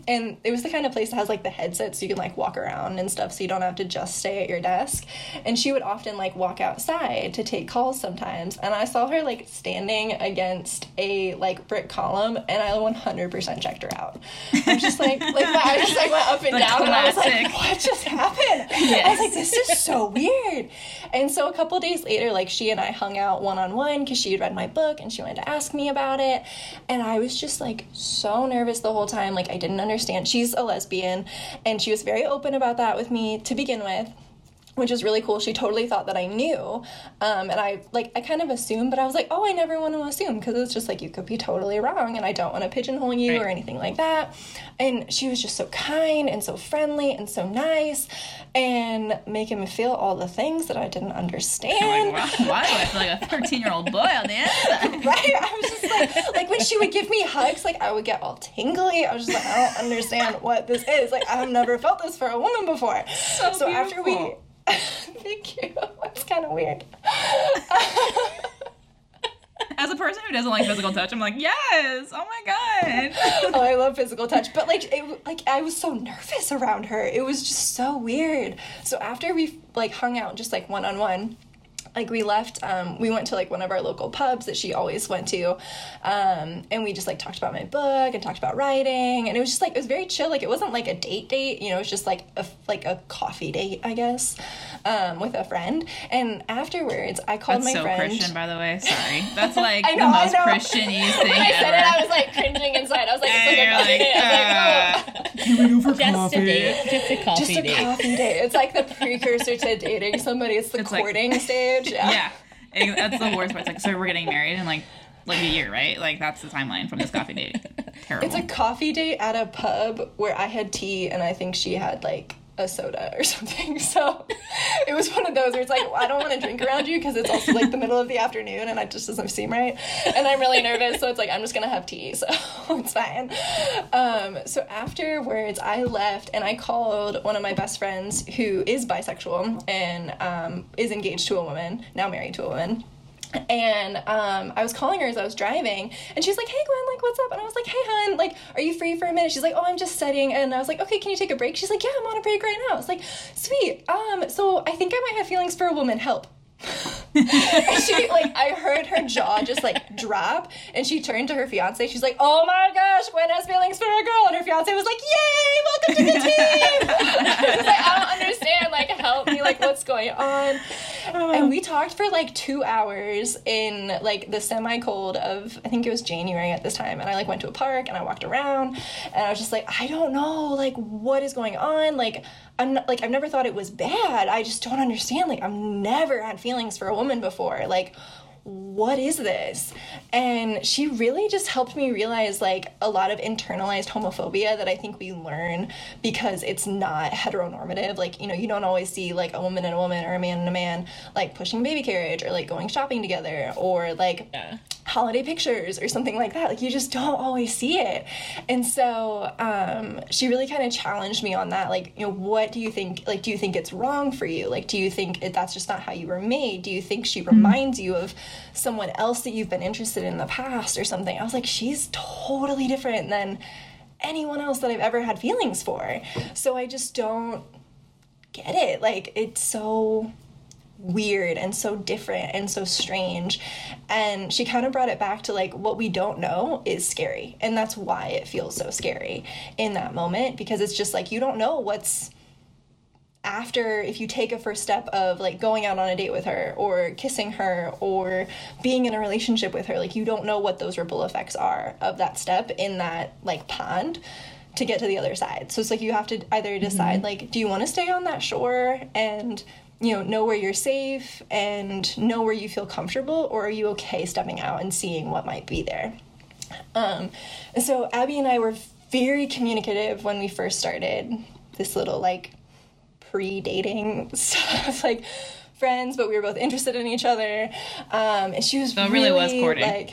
and it was the kind of place that has like the headset so you can like walk around and stuff so you don't have to just stay at your desk. And she would often like walk outside to take calls sometimes, and I saw her like standing against a like brick column, and I 100% checked her out. I was just like I just like went up and down, and I was like, what just happened? Yes. I was like, this is so weird. And so a couple days later, like she and I hung out one-on-one because she had read my book and she wanted to ask me about it, and I was just like so nervous the whole time. Like I didn't understand. She's a lesbian, and she was very open about that with me to begin with, which is really cool. She totally thought that I knew, and I kind of assumed, but I was like, oh, I never want to assume, because it's just like you could be totally wrong, and I don't want to pigeonhole you right. or anything like that. And she was just so kind and so friendly and so nice, and making me feel all the things that I didn't understand. Like, why do I feel like a 13-year-old boy on the inside? Right? I was just like when she would give me hugs, like I would get all tingly. I was just like, I don't understand what this is. Like I've never felt this for a woman before. So after we. Thank you. That's kind of weird. As a person who doesn't like physical touch, I'm like, yes, oh my god. Oh, I love physical touch. But I was so nervous around her. It was just so weird. So after we like hung out just like one-on-one, like we left, we went to like one of our local pubs that she always went to, and we just like talked about my book and talked about writing, and it was just like, it was very chill. Like it wasn't like a date, you know, it was just like a coffee date, I guess, with a friend. And afterwards I called my friend. That's so Christian, by the way, sorry. That's like the most Christian-y thing when I said ever. It, I was like cringing inside. I was like, it's like a coffee date. I was like, oh. Can we go for coffee? Just a coffee date. It's like the precursor to dating somebody. It's the courting stage. Yeah, that's the worst part. It's like, so we're getting married in like a year, right? Like that's the timeline from this coffee date. Terrible. It's a coffee date at a pub where I had tea and I think she had like a soda or something. So it was one of those where it's like, well, I don't want to drink around you because it's also like the middle of the afternoon and it just doesn't seem right. And I'm really nervous, so it's like, I'm just going to have tea, so it's fine. So afterwards, I left and I called one of my best friends who is bisexual and is engaged to a woman, now married to a woman. And I was calling her as I was driving, and she's like, hey, Gwen, like, what's up? And I was like, hey, hun, like, are you free for a minute? She's like, oh, I'm just studying. And I was like, okay, can you take a break? She's like, yeah, I'm on a break right now. I was like, sweet. So I think I might have feelings for a woman. Help. And she, like, I heard her jaw just, like, drop, and she turned to her fiancé. She's like, oh, my gosh, Gwen has feelings for a girl. And her fiancé was like, yay, welcome to the team. I was like, I don't understand, like, help me, like, what's going on? And we talked for, like, 2 hours in, like, the semi-cold of, I think it was January at this time, and I, like, went to a park, and I walked around, and I was just like, I don't know, like, what is going on? Like, I'm not, like, I've never thought it was bad. I just don't understand. Like, I've never had feelings for a woman before. Like, what is this? And she really just helped me realize, like, a lot of internalized homophobia that I think we learn because it's not heteronormative. Like, you know, you don't always see, like, a woman and a woman or a man and a man, like, pushing baby carriage or, like, going shopping together or, like... Yeah. Holiday pictures or something like that. Like, you just don't always see it. And so she really kind of challenged me on that. Like, you know, what do you think? Like, do you think it's wrong for you? Like, do you think that's just not how you were made? Do you think she reminds you of someone else that you've been interested in the past or something? I was like, she's totally different than anyone else that I've ever had feelings for. So I just don't get it. Like, it's so... weird and so different and so strange. And she kind of brought it back to, like, what we don't know is scary, and that's why it feels so scary in that moment, because it's just like you don't know what's after. If you take a first step of, like, going out on a date with her or kissing her or being in a relationship with her, like, you don't know what those ripple effects are of that step in that, like, pond to get to the other side. So it's like you have to either decide, like, do you want to stay on that shore and, you know where you're safe and know where you feel comfortable, or are you okay stepping out and seeing what might be there? And so Abby and I were very communicative when we first started this little, like, pre-dating stuff, like, friends, but we were both interested in each other. And she was so really, really was courting. Like,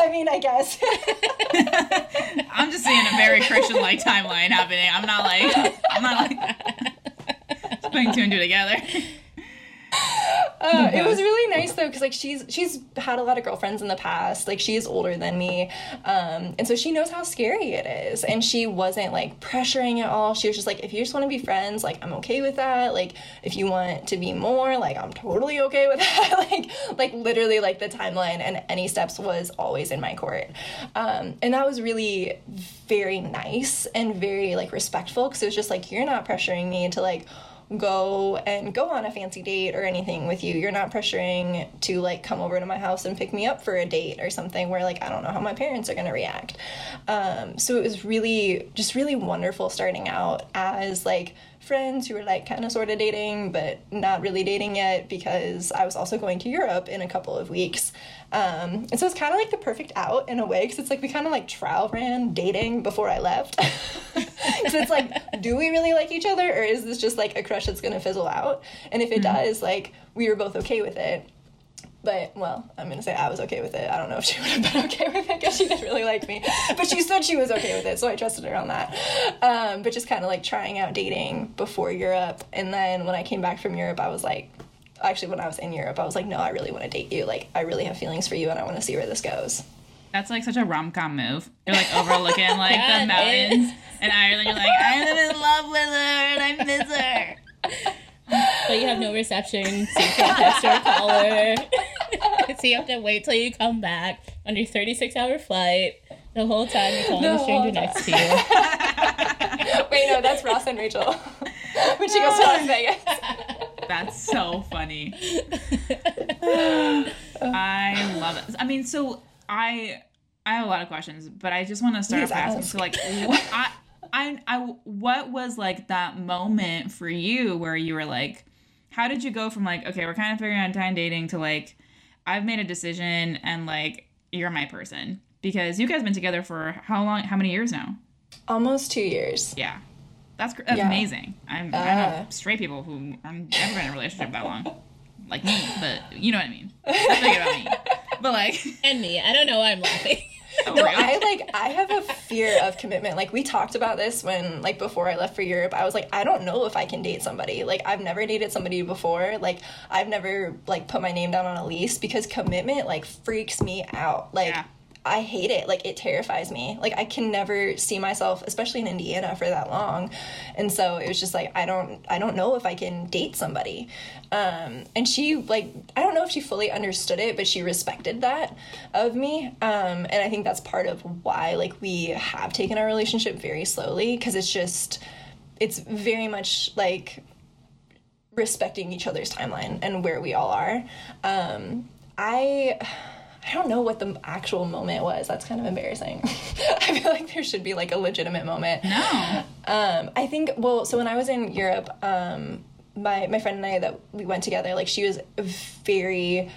I mean, I guess. I'm just seeing a very Christian-like timeline happening. I'm not like... putting two and two together. It was really nice though, because like she's had a lot of girlfriends in the past. Like she is older than me, and so she knows how scary it is. And she wasn't like pressuring at all. She was just like, if you just want to be friends, like I'm okay with that. Like if you want to be more, like I'm totally okay with that. like literally like the timeline and any steps was always in my court, and that was really very nice and very like respectful, because it was just like, you're not pressuring me to like go on a fancy date or anything with you. You're not pressuring to like come over to my house and pick me up for a date or something where like I don't know how my parents are going to react. So it was really just really wonderful starting out as like friends who were like kind of sort of dating but not really dating yet, because I was also going to Europe in a couple of weeks, and so it's kind of like the perfect out in a way, because it's like we kind of like trial ran dating before I left. So it's like, do we really like each other, or is this just like a crush that's gonna fizzle out? And if it does, like we were both okay with it. But, well, I'm going to say I was okay with it. I don't know if she would have been okay with it, because she didn't really like me. But she said she was okay with it, so I trusted her on that. But just kind of, like, trying out dating before Europe. And then when I came back from Europe, I was like, actually, when I was in Europe, I was like, no, I really want to date you. Like, I really have feelings for you, and I want to see where this goes. That's, like, such a rom-com move. You're, like, overlooking, like, the mountains in Ireland. You're like, I'm in love with her, and I miss her. But you have no reception, so you can't text her or call her. So you have to wait till you come back on your 36-hour flight. The whole time you're calling a stranger next to you. Wait, no, that's Ross and Rachel when she goes to Las Vegas. That's so funny. I love it. I mean, so I have a lot of questions, but I just want to start off asking. So, like, what was like that moment for you where you were like, how did you go from like, okay, we're kind of figuring out time dating to like, I've made a decision and like, you're my person? Because you guys have been together for how long? How many years now? Almost 2 years. Yeah. That's amazing. I know straight people who I'm never been in a relationship that long. Like me, but you know what I mean. Don't think about me. But like. And me. I don't know why I'm laughing. No, I have a fear of commitment. Like, we talked about this when, like, before I left for Europe, I was like, I don't know if I can date somebody. Like, I've never dated somebody before. Like, I've never, like, put my name down on a lease, because commitment, like, freaks me out. Like, yeah. I hate it. Like, it terrifies me. Like, I can never see myself, especially in Indiana, for that long. And so it was just like, I don't know if I can date somebody. And she, like, I don't know if she fully understood it, but she respected that of me. And I think that's part of why, like, we have taken our relationship very slowly, because it's very much like respecting each other's timeline and where we all are. I don't know what the actual moment was. That's kind of embarrassing. I feel like there should be, like, a legitimate moment. No. I think, well, so when I was in Europe, my friend and I that we went together, like, she was a very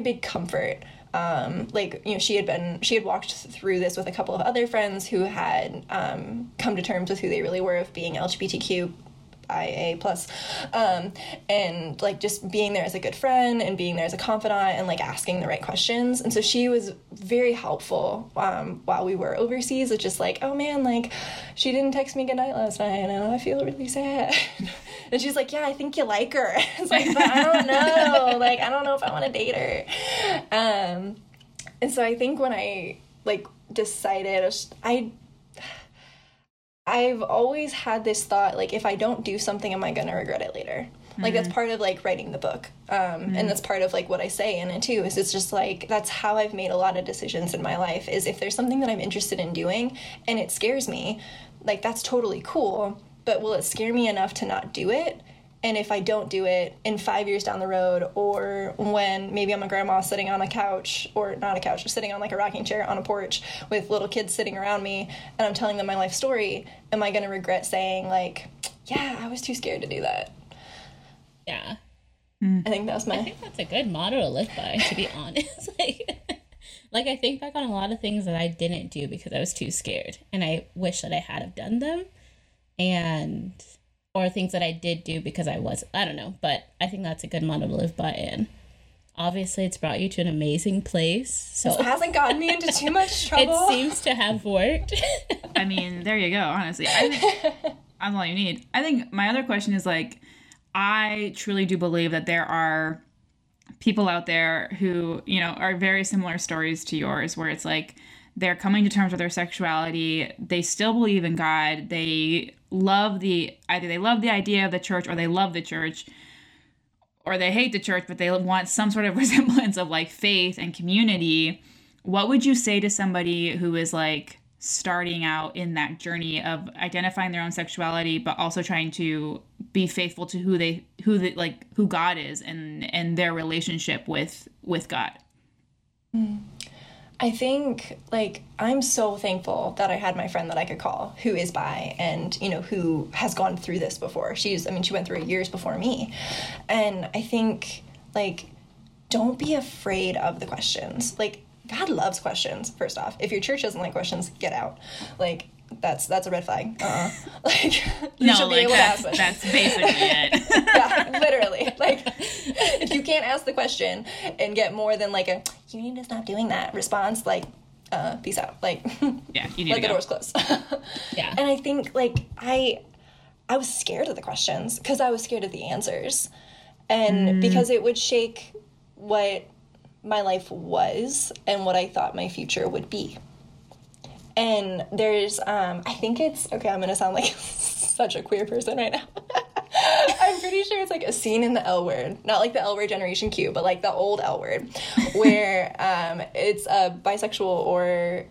big comfort. Like, you know, she had walked through this with a couple of other friends who had come to terms with who they really were of being LGBTQIA plus, and like just being there as a good friend and being there as a confidant and like asking the right questions. And so she was very helpful while we were overseas. It's just like, oh man, like she didn't text me goodnight last night and I feel really sad. And she's like, yeah, I think you like her. It's like, but I don't know. Like, I don't know if I want to date her. And so I think when I like decided, I've always had this thought, like, if I don't do something, am I going to regret it later? Mm-hmm. Like, that's part of, like, writing the book. Mm-hmm. And that's part of, like, what I say in it, too, is it's just, like, that's how I've made a lot of decisions in my life, is if there's something that I'm interested in doing and it scares me, like, that's totally cool, but will it scare me enough to not do it? And if I don't do it in 5 years down the road, or when maybe I'm a grandma sitting on a couch, or not a couch, sitting on like a rocking chair on a porch with little kids sitting around me, and I'm telling them my life story, am I going to regret saying like, yeah, I was too scared to do that? Yeah. I think that was I think that's a good motto to live by, to be honest. Like I think back on a lot of things that I didn't do because I was too scared, and I wish that I had have done them. And... or things that I did do because I don't know, but I think that's a good motto to live by. And obviously it's brought you to an amazing place. So it hasn't gotten me into too much trouble. It seems to have worked. I mean, there you go, honestly. I think that's all you need. I think my other question is like, I truly do believe that there are people out there who, you know, are very similar stories to yours, where it's like they're coming to terms with their sexuality. They still believe in God. They love the, either they love the idea of the church, or they love the church, or they hate the church, but they want some sort of resemblance of like faith and community. What would you say to somebody who is like starting out in that journey of identifying their own sexuality, but also trying to be faithful to who God is and their relationship with God? I think, like, I'm so thankful that I had my friend that I could call who is bi and, you know, who has gone through this before. She went through it years before me. And I think, like, don't be afraid of the questions. Like, God loves questions, first off. If your church doesn't like questions, get out. Like, that's a red flag. Like, you should be able to ask questions. That's basically it. Yeah, literally. Like, if you can't ask the question and get more than, like, a, you need to stop doing that response, like, peace out. Like, yeah, you need to go. The door's closed. Yeah. And I think, like, I was scared of the questions because I was scared of the answers. And because it would shake what my life was and what I thought my future would be. And there's, I think it's, okay, I'm going to sound like such a queer person right now. I'm pretty sure it's like a scene in The L Word, not like the L Word Generation Q, but like the old L Word, where it's a bisexual or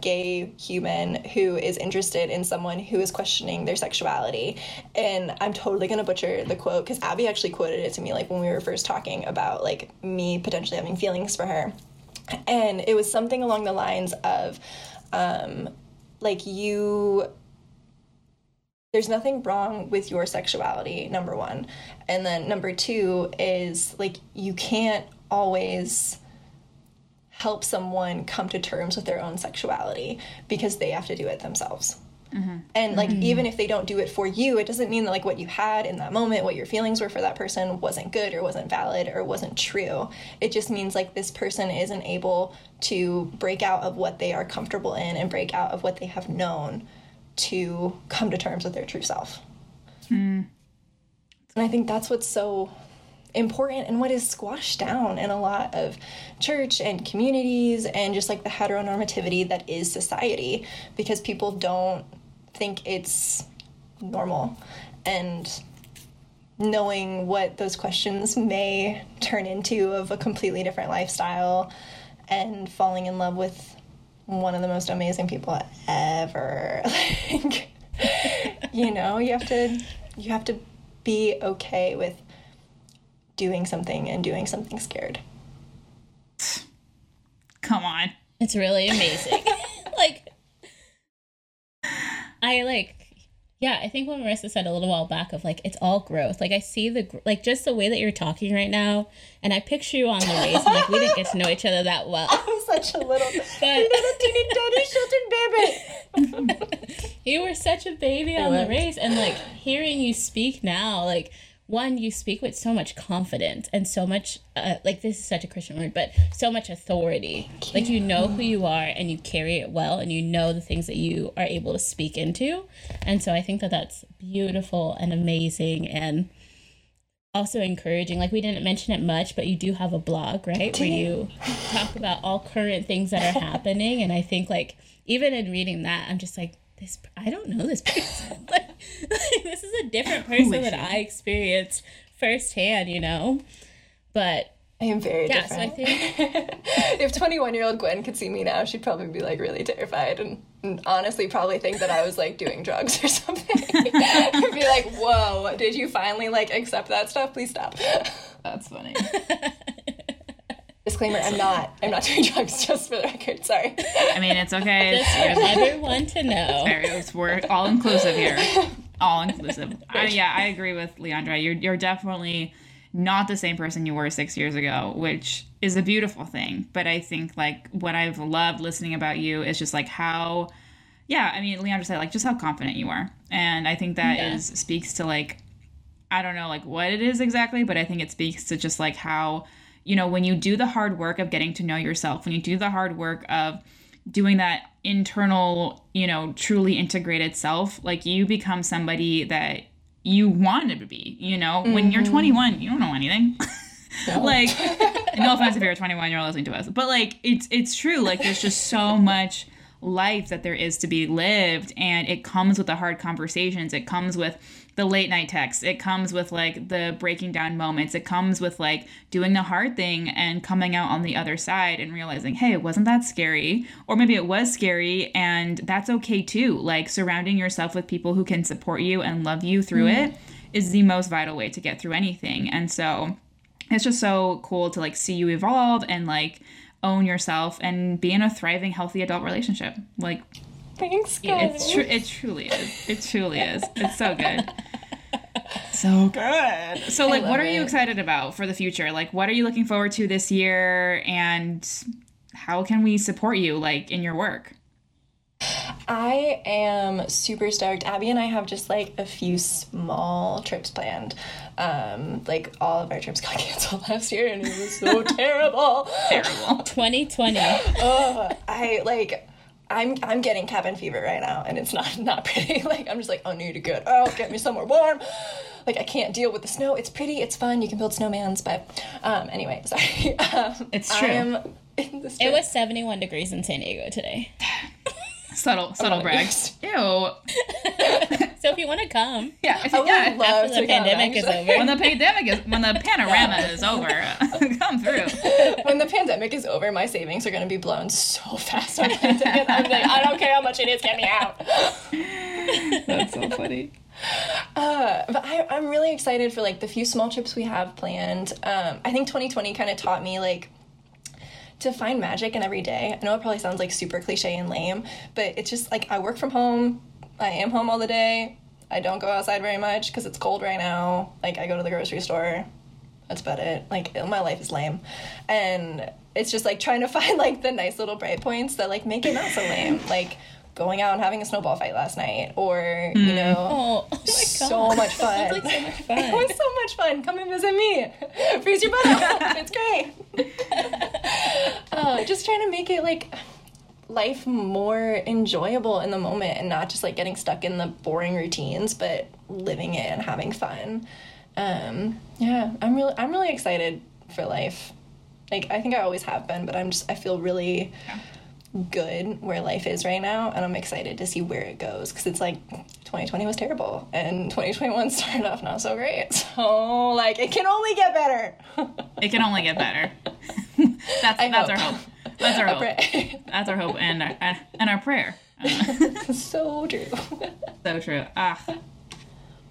gay human who is interested in someone who is questioning their sexuality. And I'm totally going to butcher the quote because Abby actually quoted it to me, like when we were first talking about like me potentially having feelings for her. And it was something along the lines of, like, you, there's nothing wrong with your sexuality, number one. And then number two is, like, you can't always help someone come to terms with their own sexuality because they have to do it themselves. Mm-hmm. And, like, mm-hmm. even if they don't do it for you, it doesn't mean that, like, what you had in that moment, what your feelings were for that person wasn't good or wasn't valid or wasn't true. It just means, like, this person isn't able to break out of what they are comfortable in and break out of what they have known to come to terms with their true self. Mm. And I think that's what's so important and what is squashed down in a lot of church and communities and just, like, the heteronormativity that is society, because people don't think it's normal, and knowing what those questions may turn into of a completely different lifestyle and falling in love with one of the most amazing people ever. Like, you know, you have to be okay with doing something and doing something scared. Come on. It's really amazing. I think what Marissa said a little while back of, like, it's all growth. Like, I see like, just the way that you're talking right now, and I picture you on The Race, and, like, we didn't get to know each other that well. I'm such a little teeny tiny children baby. You were such a baby on The Race, and, like, hearing you speak now, like, one, you speak with so much confidence and so much, like, this is such a Christian word, but so much authority. Like, you know who you are and you carry it well, and you know the things that you are able to speak into. And so I think that that's beautiful and amazing and also encouraging. Like, we didn't mention it much, but you do have a blog, right? Where you talk about all current things that are happening. And I think, like, even in reading that, I'm just like, I don't know this person. Like, this is a different person that I experienced firsthand, you know? But I am very different. So I think if 21-year-old Gwen could see me now, she'd probably be, like, really terrified and honestly probably think that I was, like, doing drugs or something. She'd be like, whoa, did you finally, like, accept that stuff? Please stop. That's funny. Disclaimer, I'm not doing drugs, just for the record. Sorry. I mean, it's okay. Just for everyone to know. We're all inclusive here. All inclusive. I agree with Leandra. You're definitely not the same person you were 6 years ago, which is a beautiful thing. But I think, like, what I've loved listening about you is just, like, how, I mean, Leandra said, like, just how confident you are. And I think that speaks to, like, I don't know, like, what it is exactly, but I think it speaks to just, like, how, you know, when you do the hard work of getting to know yourself, when you do the hard work of doing that internal, you know, truly integrated self, like, you become somebody that you wanted to be, you know. When you're 21, you don't know anything. No. Like, no offense if you're a 21-year-old listening to us, but like it's true. Like, there's just so much life that there is to be lived, and it comes with the hard conversations. It comes with the late night texts. It comes with like the breaking down moments. It comes with like doing the hard thing and coming out on the other side and realizing, hey, it wasn't that scary, or maybe it was scary, and that's okay too. Like, surrounding yourself with people who can support you and love you through it is the most vital way to get through anything. And so it's just so cool to like see you evolve and like own yourself and be in a thriving, healthy adult relationship. Like, thanks, guys. It truly is. It's so good. So good. So, like, what are you excited about for the future? Like, what are you looking forward to this year, and how can we support you, like, in your work? I am super stoked. Abby and I have just, like, a few small trips planned. Like, all of our trips got canceled last year, and it was so terrible. 2020. Oh, I'm getting cabin fever right now, and it's not pretty. Like, I'm just like, oh, need to good. Oh, get me somewhere warm. Like, I can't deal with the snow. It's pretty. It's fun. You can build snowmans, but anyway, sorry. It's true. It was 71 degrees in San Diego today. Subtle brags. Ew. So if you want to come, after the pandemic is over. When the panorama is over, come through. When the pandemic is over, my savings are going to be blown so fast. I'm like, I don't care how much it is, get me out. That's so funny. But I'm really excited for like the few small trips we have planned. I think 2020 kind of taught me like to find magic in every day. I know it probably sounds like super cliche and lame, but it's just like I work from home. I am home all the day. I don't go outside very much because it's cold right now. Like, I go to the grocery store. That's about it. Like, my life is lame. And it's just like trying to find like the nice little bright points that like make it not so lame. Like, going out and having a snowball fight last night, or, you know, so much fun. Like, so much fun. It was so much fun. Come and visit me. Freeze your butt up. It's great. Just trying to make it, like, life more enjoyable in the moment and not just, like, getting stuck in the boring routines, but living it and having fun. I'm really excited for life. Like, I think I always have been, but I feel really... good where life is right now, and I'm excited to see where it goes, because it's like 2020 was terrible and 2021 started off not so great, so like it can only get better. That's our hope. That's our hope and our prayer. So true.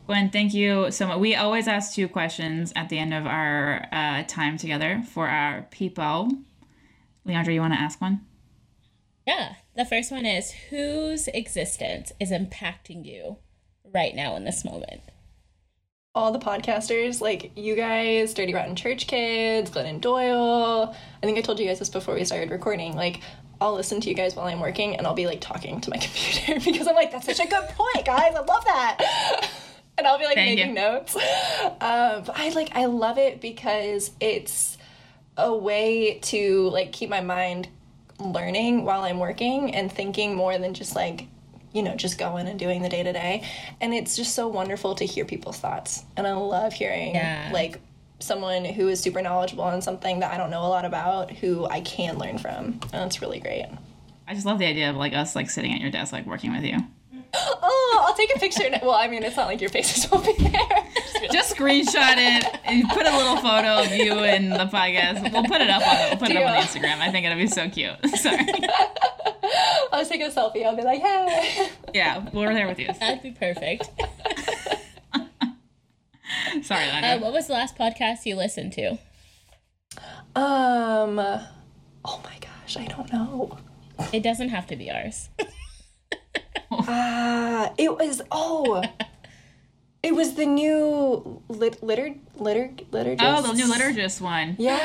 Gwen, thank you so much. We always ask two questions at the end of our time together for our people. Leandra, you want to ask one? Yeah. The first one is, whose existence is impacting you right now in this moment? All the podcasters, like you guys, Dirty Rotten Church Kids, Glennon Doyle. I think I told you guys this before we started recording. Like, I'll listen to you guys while I'm working, and I'll be like talking to my computer because I'm like, that's such a good point, guys. I love that. And I'll be like making notes. But I love it because it's a way to like keep my mind learning while I'm working and thinking more than just like, you know, just going and doing the day-to-day. And it's just so wonderful to hear people's thoughts, and I love hearing like someone who is super knowledgeable on something that I don't know a lot about, who I can learn from, and that's really great. I just love the idea of like us like sitting at your desk like working with you. Oh, I'll take a picture. Well, I mean, it's not like your faces will be there. Just screenshot it and put a little photo of you in the podcast. We'll put it up on Instagram. I think it'll be so cute. Sorry. I'll just take a selfie. I'll be like, hey. Yeah, we're there with you. That'd be perfect. Sorry, Leandra. What was the last podcast you listened to? Oh my gosh, I don't know. It doesn't have to be ours. It was the new liturgist. Oh, the new liturgist one. Yeah.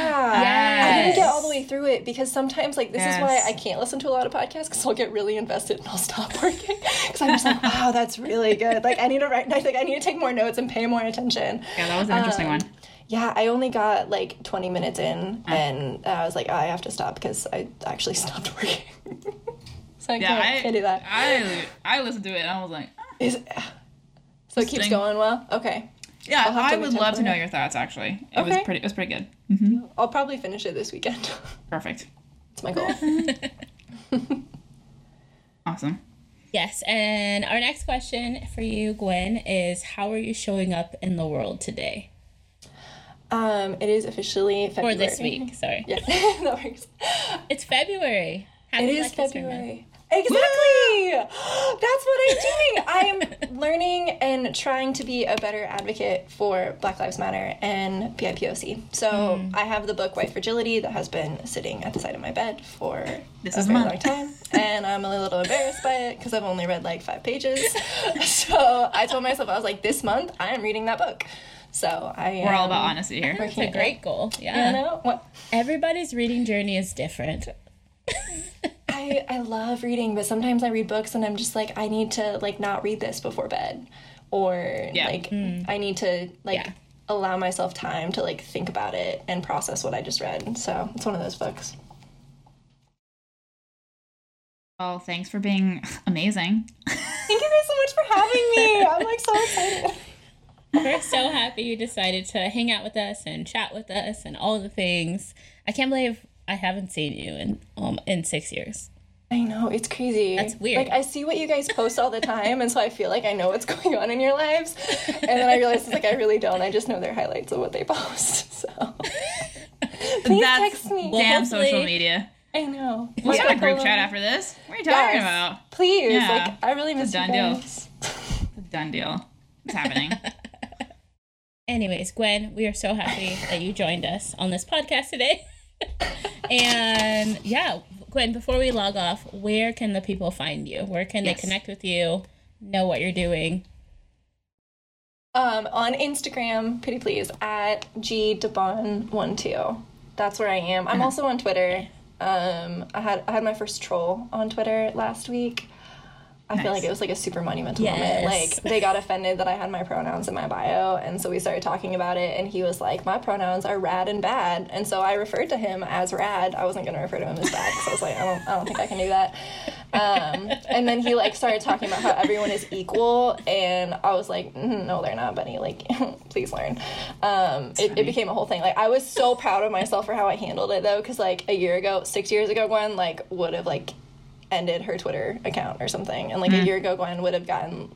Yes. I didn't get all the way through it because sometimes, like, this is why I can't listen to a lot of podcasts, because I'll get really invested and I'll stop working. Because I'm just like, wow, that's really good. Like, I need to write, like, I need to take more notes and pay more attention. Yeah, that was an interesting one. Yeah, I only got, like, 20 minutes in, and I was like, oh, I have to stop because I actually stopped working. So I can't do that. I listened to it and I was like, so it keeps going well? Okay. Yeah, I would love to know your thoughts, actually. It was pretty good. Mm-hmm. I'll probably finish it this weekend. Perfect. That's my goal. Awesome. Yes. And our next question for you, Gwen, is how are you showing up in the world today? It is officially February. Or this week, sorry. Yeah, that works. It's February. Happy it is February. Exactly! That's what I'm doing! I am learning and trying to be a better advocate for Black Lives Matter and BIPOC. So I have the book White Fragility that has been sitting at the side of my bed for a very long time. And I'm a little embarrassed by it because I've only read like 5 pages. So I told myself, I was like, this month I am reading that book. So we're all about honesty here. It's a great goal. Yeah. You know? What? Everybody's reading journey is different. I love reading, but sometimes I read books and I'm just like, I need to like not read this before bed, or I need to allow myself time to like think about it and process what I just read. So it's one of those books. Well, thanks for being amazing. Thank you guys so much for having me. I'm like so excited. We're so happy you decided to hang out with us and chat with us and all the things. I can't believe I haven't seen you in 6 years. I know, it's crazy. That's weird. Like, I see what you guys post all the time, and so I feel like I know what's going on in your lives, and then I realize it's like I really don't. I just know their highlights of what they post. So please text me. Damn social media. I know. We'll have a group chat after this. What are you talking about? Please. Yeah. Like, I really miss you guys. Done deal. It's happening. Anyways, Gwen, we are so happy that you joined us on this podcast today. And Gwen, before we log off, where can the people find you? Where can they connect with you, know what you're doing? On Instagram, pretty please, at gdebaun12. That's where I am. I'm also on Twitter. I had my first troll on Twitter last week. I feel like it was like a super monumental moment. Like, they got offended that I had my pronouns in my bio, and so we started talking about it, and he was like, my pronouns are rad and bad, and so I referred to him as rad. I wasn't going to refer to him as bad because I was like, I don't think I can do that. And then he like started talking about how everyone is equal, and I was like, no, they're not, buddy. Like, please learn. It became a whole thing. Like, I was so proud of myself for how I handled it, though, because like 6 years ago, Gwen like would have like ended her Twitter account or something, and like a year ago Gwen would have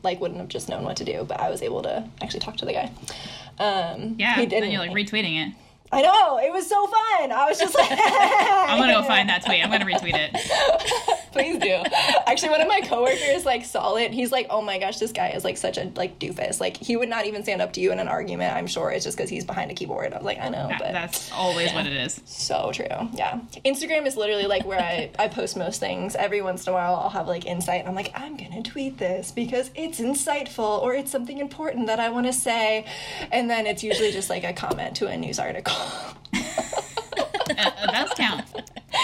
wouldn't have just known what to do, but I was able to actually talk to the guy. He didn't. Then you're like retweeting it. I know, it was so fun. I was just like, I'm gonna go find that tweet, I'm gonna retweet it. Please do. Actually, one of my coworkers like saw it, and he's like, oh my gosh, this guy is like such a like doofus, like he would not even stand up to you in an argument. I'm sure it's just because he's behind a keyboard. I was like, I know, but that's always what it is. So true. Yeah, Instagram is literally like where I post most things. Every once in a while I'll have like insight, I'm like, I'm gonna tweet this because it's insightful, or it's something important that I want to say, and then it's usually just like a comment to a news article. That's count.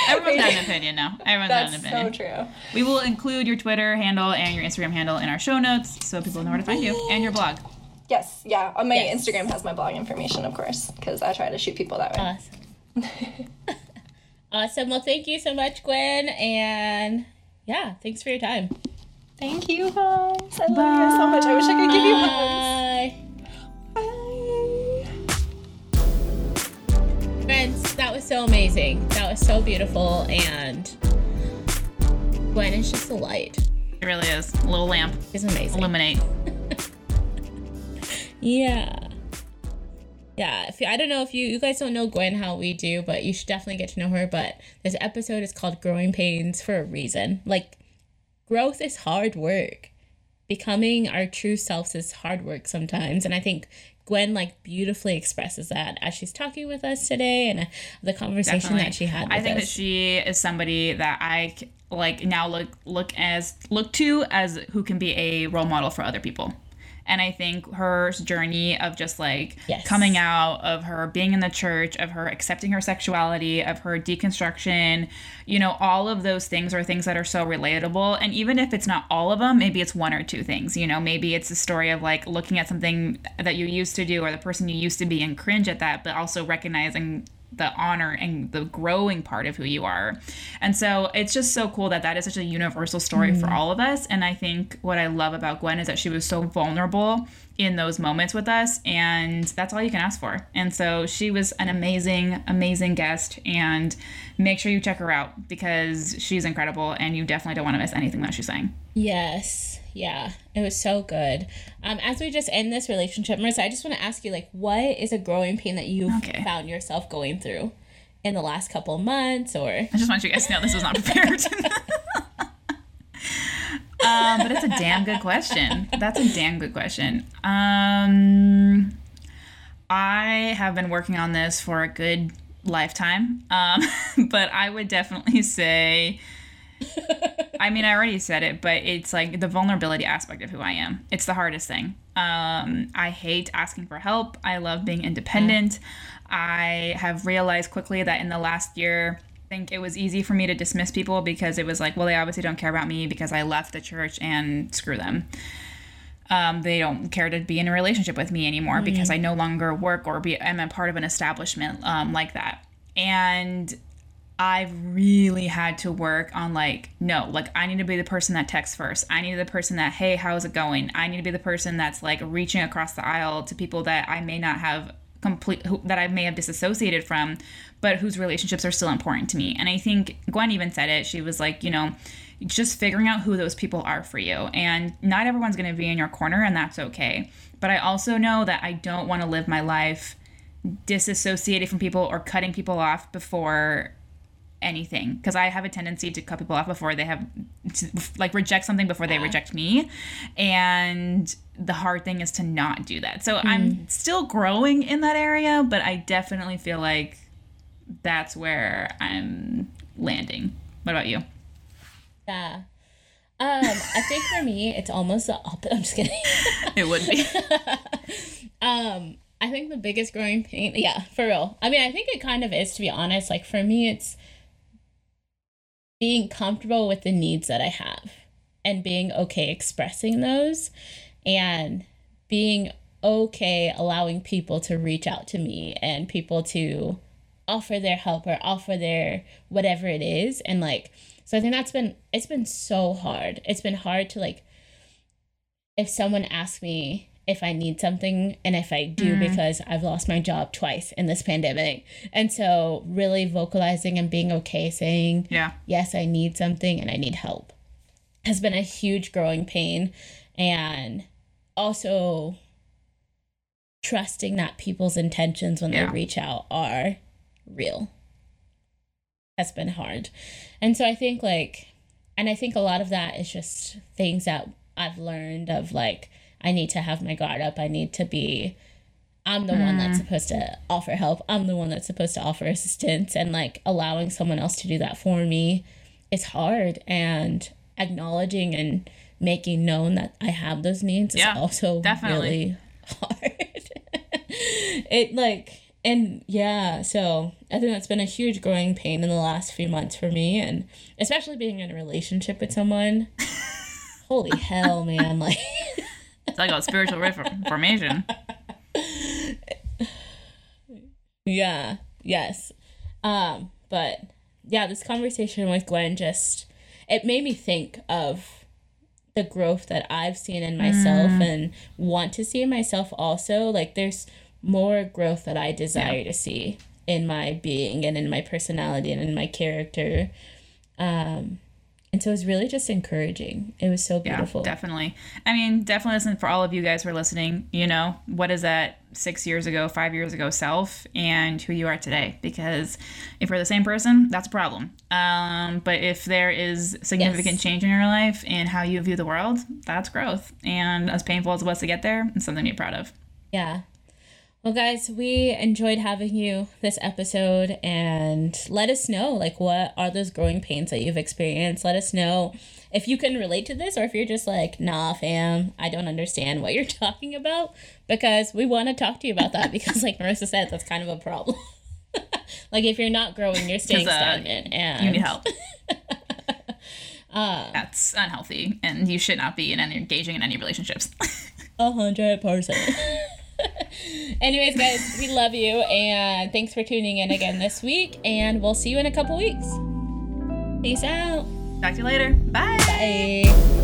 Everyone's got an opinion now. That's so true. We will include your Twitter handle and your Instagram handle in our show notes so people know where to find you, and your blog. Yes, yeah. My Instagram has my blog information, of course, because I try to shoot people that way. Awesome. Awesome. Well, thank you so much, Gwen, and thanks for your time. Thank you, guys. I love you guys so much. I wish I could give you hugs. Friends, that was so amazing. That was so beautiful, and Gwen is just a light. It really is. A little lamp. It's amazing. Illuminate. Yeah. I don't know if you guys don't know Gwen how we do, but you should definitely get to know her. But this episode is called Growing Pains for a reason. Like, growth is hard work. Becoming our true selves is hard work sometimes, and I think Gwen like beautifully expresses that as she's talking with us today, and the conversation that she had with us. I think that she is somebody that I like now look to as who can be a role model for other people. And I think her journey of just like coming out, of her being in the church, of her accepting her sexuality, of her deconstruction, you know, all of those things are things that are so relatable. And even if it's not all of them, maybe it's one or two things, you know, maybe it's a story of like looking at something that you used to do or the person you used to be and cringe at that, but also recognizing the honor and the growing part of who you are. And so it's just so cool that is such a universal story for all of us. And I think what I love about Gwen is that she was so vulnerable in those moments with us, and that's all you can ask for. And so she was an amazing, amazing guest, and make sure you check her out because she's incredible and you definitely don't want to miss anything that she's saying. Yes. Yeah. It was so good. As we just end this relationship, Marissa, I just want to ask you, like, what is a growing pain that you've found yourself going through in the last couple of months? Or I just want you guys to know this was not prepared. But it's a damn good question. That's a damn good question. I have been working on this for a good lifetime. But I would definitely say, I mean, I already said it, but it's like the vulnerability aspect of who I am. It's the hardest thing. I hate asking for help. I love being independent. I have realized quickly that in the last year, I think it was easy for me to dismiss people because it was like, well, they obviously don't care about me because I left the church and screw them. They don't care to be in a relationship with me anymore because I no longer work or am a part of an establishment like that. And I've really had to work on like, no, like I need to be the person that texts first. I need to be the person that, hey, how's it going? I need to be the person that's like reaching across the aisle to people that I may not have that I may have disassociated from, but whose relationships are still important to me. And I think Gwen even said it. She was like, you know, just figuring out who those people are for you. And not everyone's going to be in your corner, and that's okay. But I also know that I don't want to live my life disassociated from people or cutting people off before anything, because I have a tendency to cut people off before they have to, like, reject something before they reject me. And the hard thing is to not do that. So I'm still growing in that area, but I definitely feel like that's where I'm landing. What about you? Yeah. I think for me, it's almost the opposite. I'm just kidding. It would be. I think the biggest growing pain, yeah, for real. I mean, I think it kind of is, to be honest. Like, for me, it's being comfortable with the needs that I have and being okay expressing those. And being okay allowing people to reach out to me and people to offer their help or offer their whatever it is. And like, so I think that's been, it's been so hard. It's been hard to like, if someone asks me if I need something, and if I do, because I've lost my job twice in this pandemic. And so really vocalizing and being okay saying, yes, I need something and I need help has been a huge growing pain. And also trusting that people's intentions when they reach out are real. That's been hard. And so I think like, and I think a lot of that is just things that I've learned of like, I need to have my guard up. I need to be, I'm the one that's supposed to offer help. I'm the one that's supposed to offer assistance, and like allowing someone else to do that for me. It's hard, and acknowledging and making known that I have those needs is also definitely really hard. It like, and yeah, so I think that's been a huge growing pain in the last few months for me, and especially being in a relationship with someone. Holy hell, man. Like, it's like a spiritual reformation. Yeah, yes. But yeah, this conversation with Gwen just, it made me think of the growth that I've seen in myself and want to see in myself also. Like, there's more growth that I desire to see in my being and in my personality and in my character. And so it was really just encouraging. It was so beautiful. Yeah, definitely. I mean, definitely listen for all of you guys who are listening, you know, what is that 6 years ago, 5 years ago self and who you are today? Because if we're the same person, that's a problem. But if there is significant change in your life and how you view the world, that's growth. And as painful as it was to get there, it's something to be proud of. Yeah. Well, guys, we enjoyed having you this episode, and let us know, like, what are those growing pains that you've experienced? Let us know if you can relate to this, or if you're just like, nah, fam, I don't understand what you're talking about, because we want to talk to you about that, because like Marissa said, that's kind of a problem. Like, if you're not growing, you're staying stagnant, and you need help. That's unhealthy, and you should not be engaging in any relationships. 100%. Anyways, guys, we love you, and thanks for tuning in again this week, and we'll see you in a couple weeks. Peace out. Talk to you later. Bye. Bye.